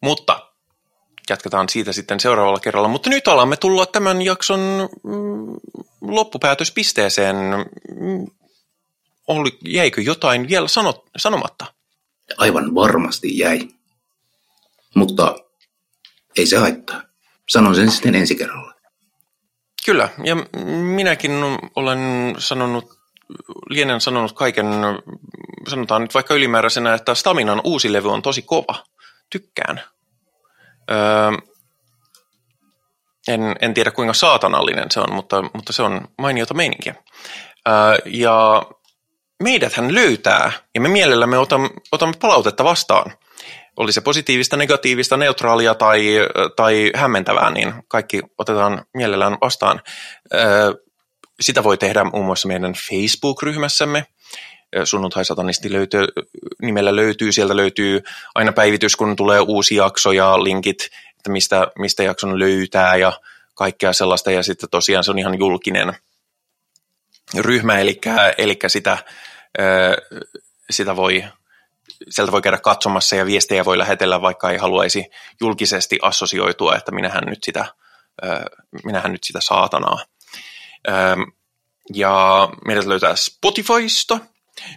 Mutta jatketaan siitä sitten seuraavalla kerralla. Mutta nyt alamme tulla tämän jakson loppupäätöspisteeseen. Jäikö jotain vielä sanomatta? Aivan varmasti jäi. Mutta ei se haittaa. Sanon sen sitten ensi kerralla. Kyllä, ja minäkin olen lienen sanonut kaiken, sanotaan nyt vaikka ylimääräisenä, että Staminan uusi levy on tosi kova. Tykkään. En tiedä kuinka saatanallinen se on, mutta se on mainiota meininkiä. Ja meidäthän löytää, ja me mielellämme otamme palautetta vastaan. Oli se positiivista, negatiivista, neutraalia tai hämmentävää, niin kaikki otetaan mielellään vastaan. Sitä voi tehdä muun muassa meidän Facebook-ryhmässämme. Sunnuntaisatannisti nimellä löytyy, sieltä löytyy aina päivitys, kun tulee uusi jakso ja linkit, että mistä jakson löytää ja kaikkea sellaista. Ja sitten tosiaan se on ihan julkinen ryhmä, eli sitä voi, sieltä voi käydä katsomassa ja viestejä voi lähetellä, vaikka ei haluaisi julkisesti assosioitua, että minähän nyt sitä saatanaa. Ja meidät löytää Spotifysta,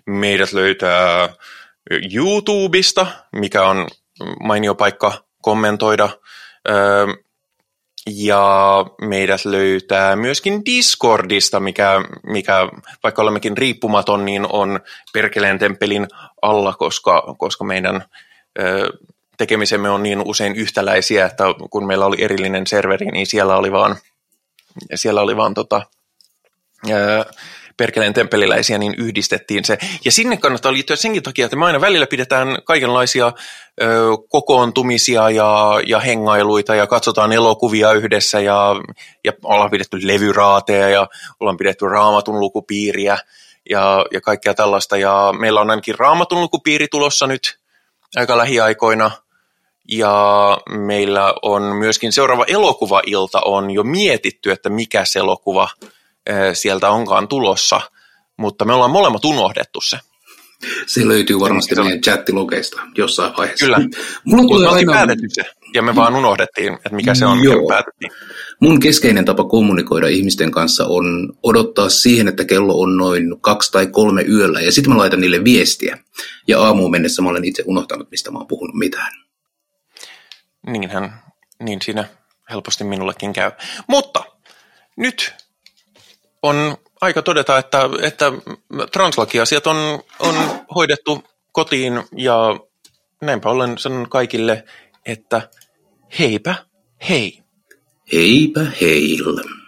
meidät löytää YouTubesta, mikä on mainio paikka kommentoida, ja meidät löytää myöskin Discordista, mikä vaikka olemmekin riippumaton, niin on Perkeleen temppelin alla, koska meidän tekemisemme on niin usein yhtäläisiä, että kun meillä oli erillinen serveri, niin siellä oli vaan Perkeleen temppeliläisiä, niin yhdistettiin se. Ja sinne kannattaa liittyä senkin takia, että me aina välillä pidetään kaikenlaisia kokoontumisia ja hengailuita ja katsotaan elokuvia yhdessä ja ollaan pidetty levyraateja ja ollaan pidetty Raamatun lukupiiriä ja kaikkea tällaista. Ja meillä on ainakin Raamatun lukupiiri tulossa nyt aika lähiaikoina. Ja meillä on myöskin seuraava elokuvailta on jo mietitty, että mikä se elokuva sieltä onkaan tulossa, mutta me ollaan molemmat unohdettu se. Se löytyy varmasti meidän chattilogeista jossain vaiheessa. Kyllä, mutta me oltiin päätetty se, ja me vaan unohdettiin, että mikä se on, mikä me päätettiin. Mun keskeinen tapa kommunikoida ihmisten kanssa on odottaa siihen, että kello on noin 2 tai 3 yöllä, ja sitten mä laitan niille viestiä, ja aamuun mennessä mä olen itse unohtanut, mistä mä oon puhunut mitään. Niinhän niin siinä helposti minullekin käy. Mutta nyt on aika todeta, että translaki-asiat on hoidettu kotiin ja näinpä ollen sanon kaikille, että heipä hei. Heipä heil.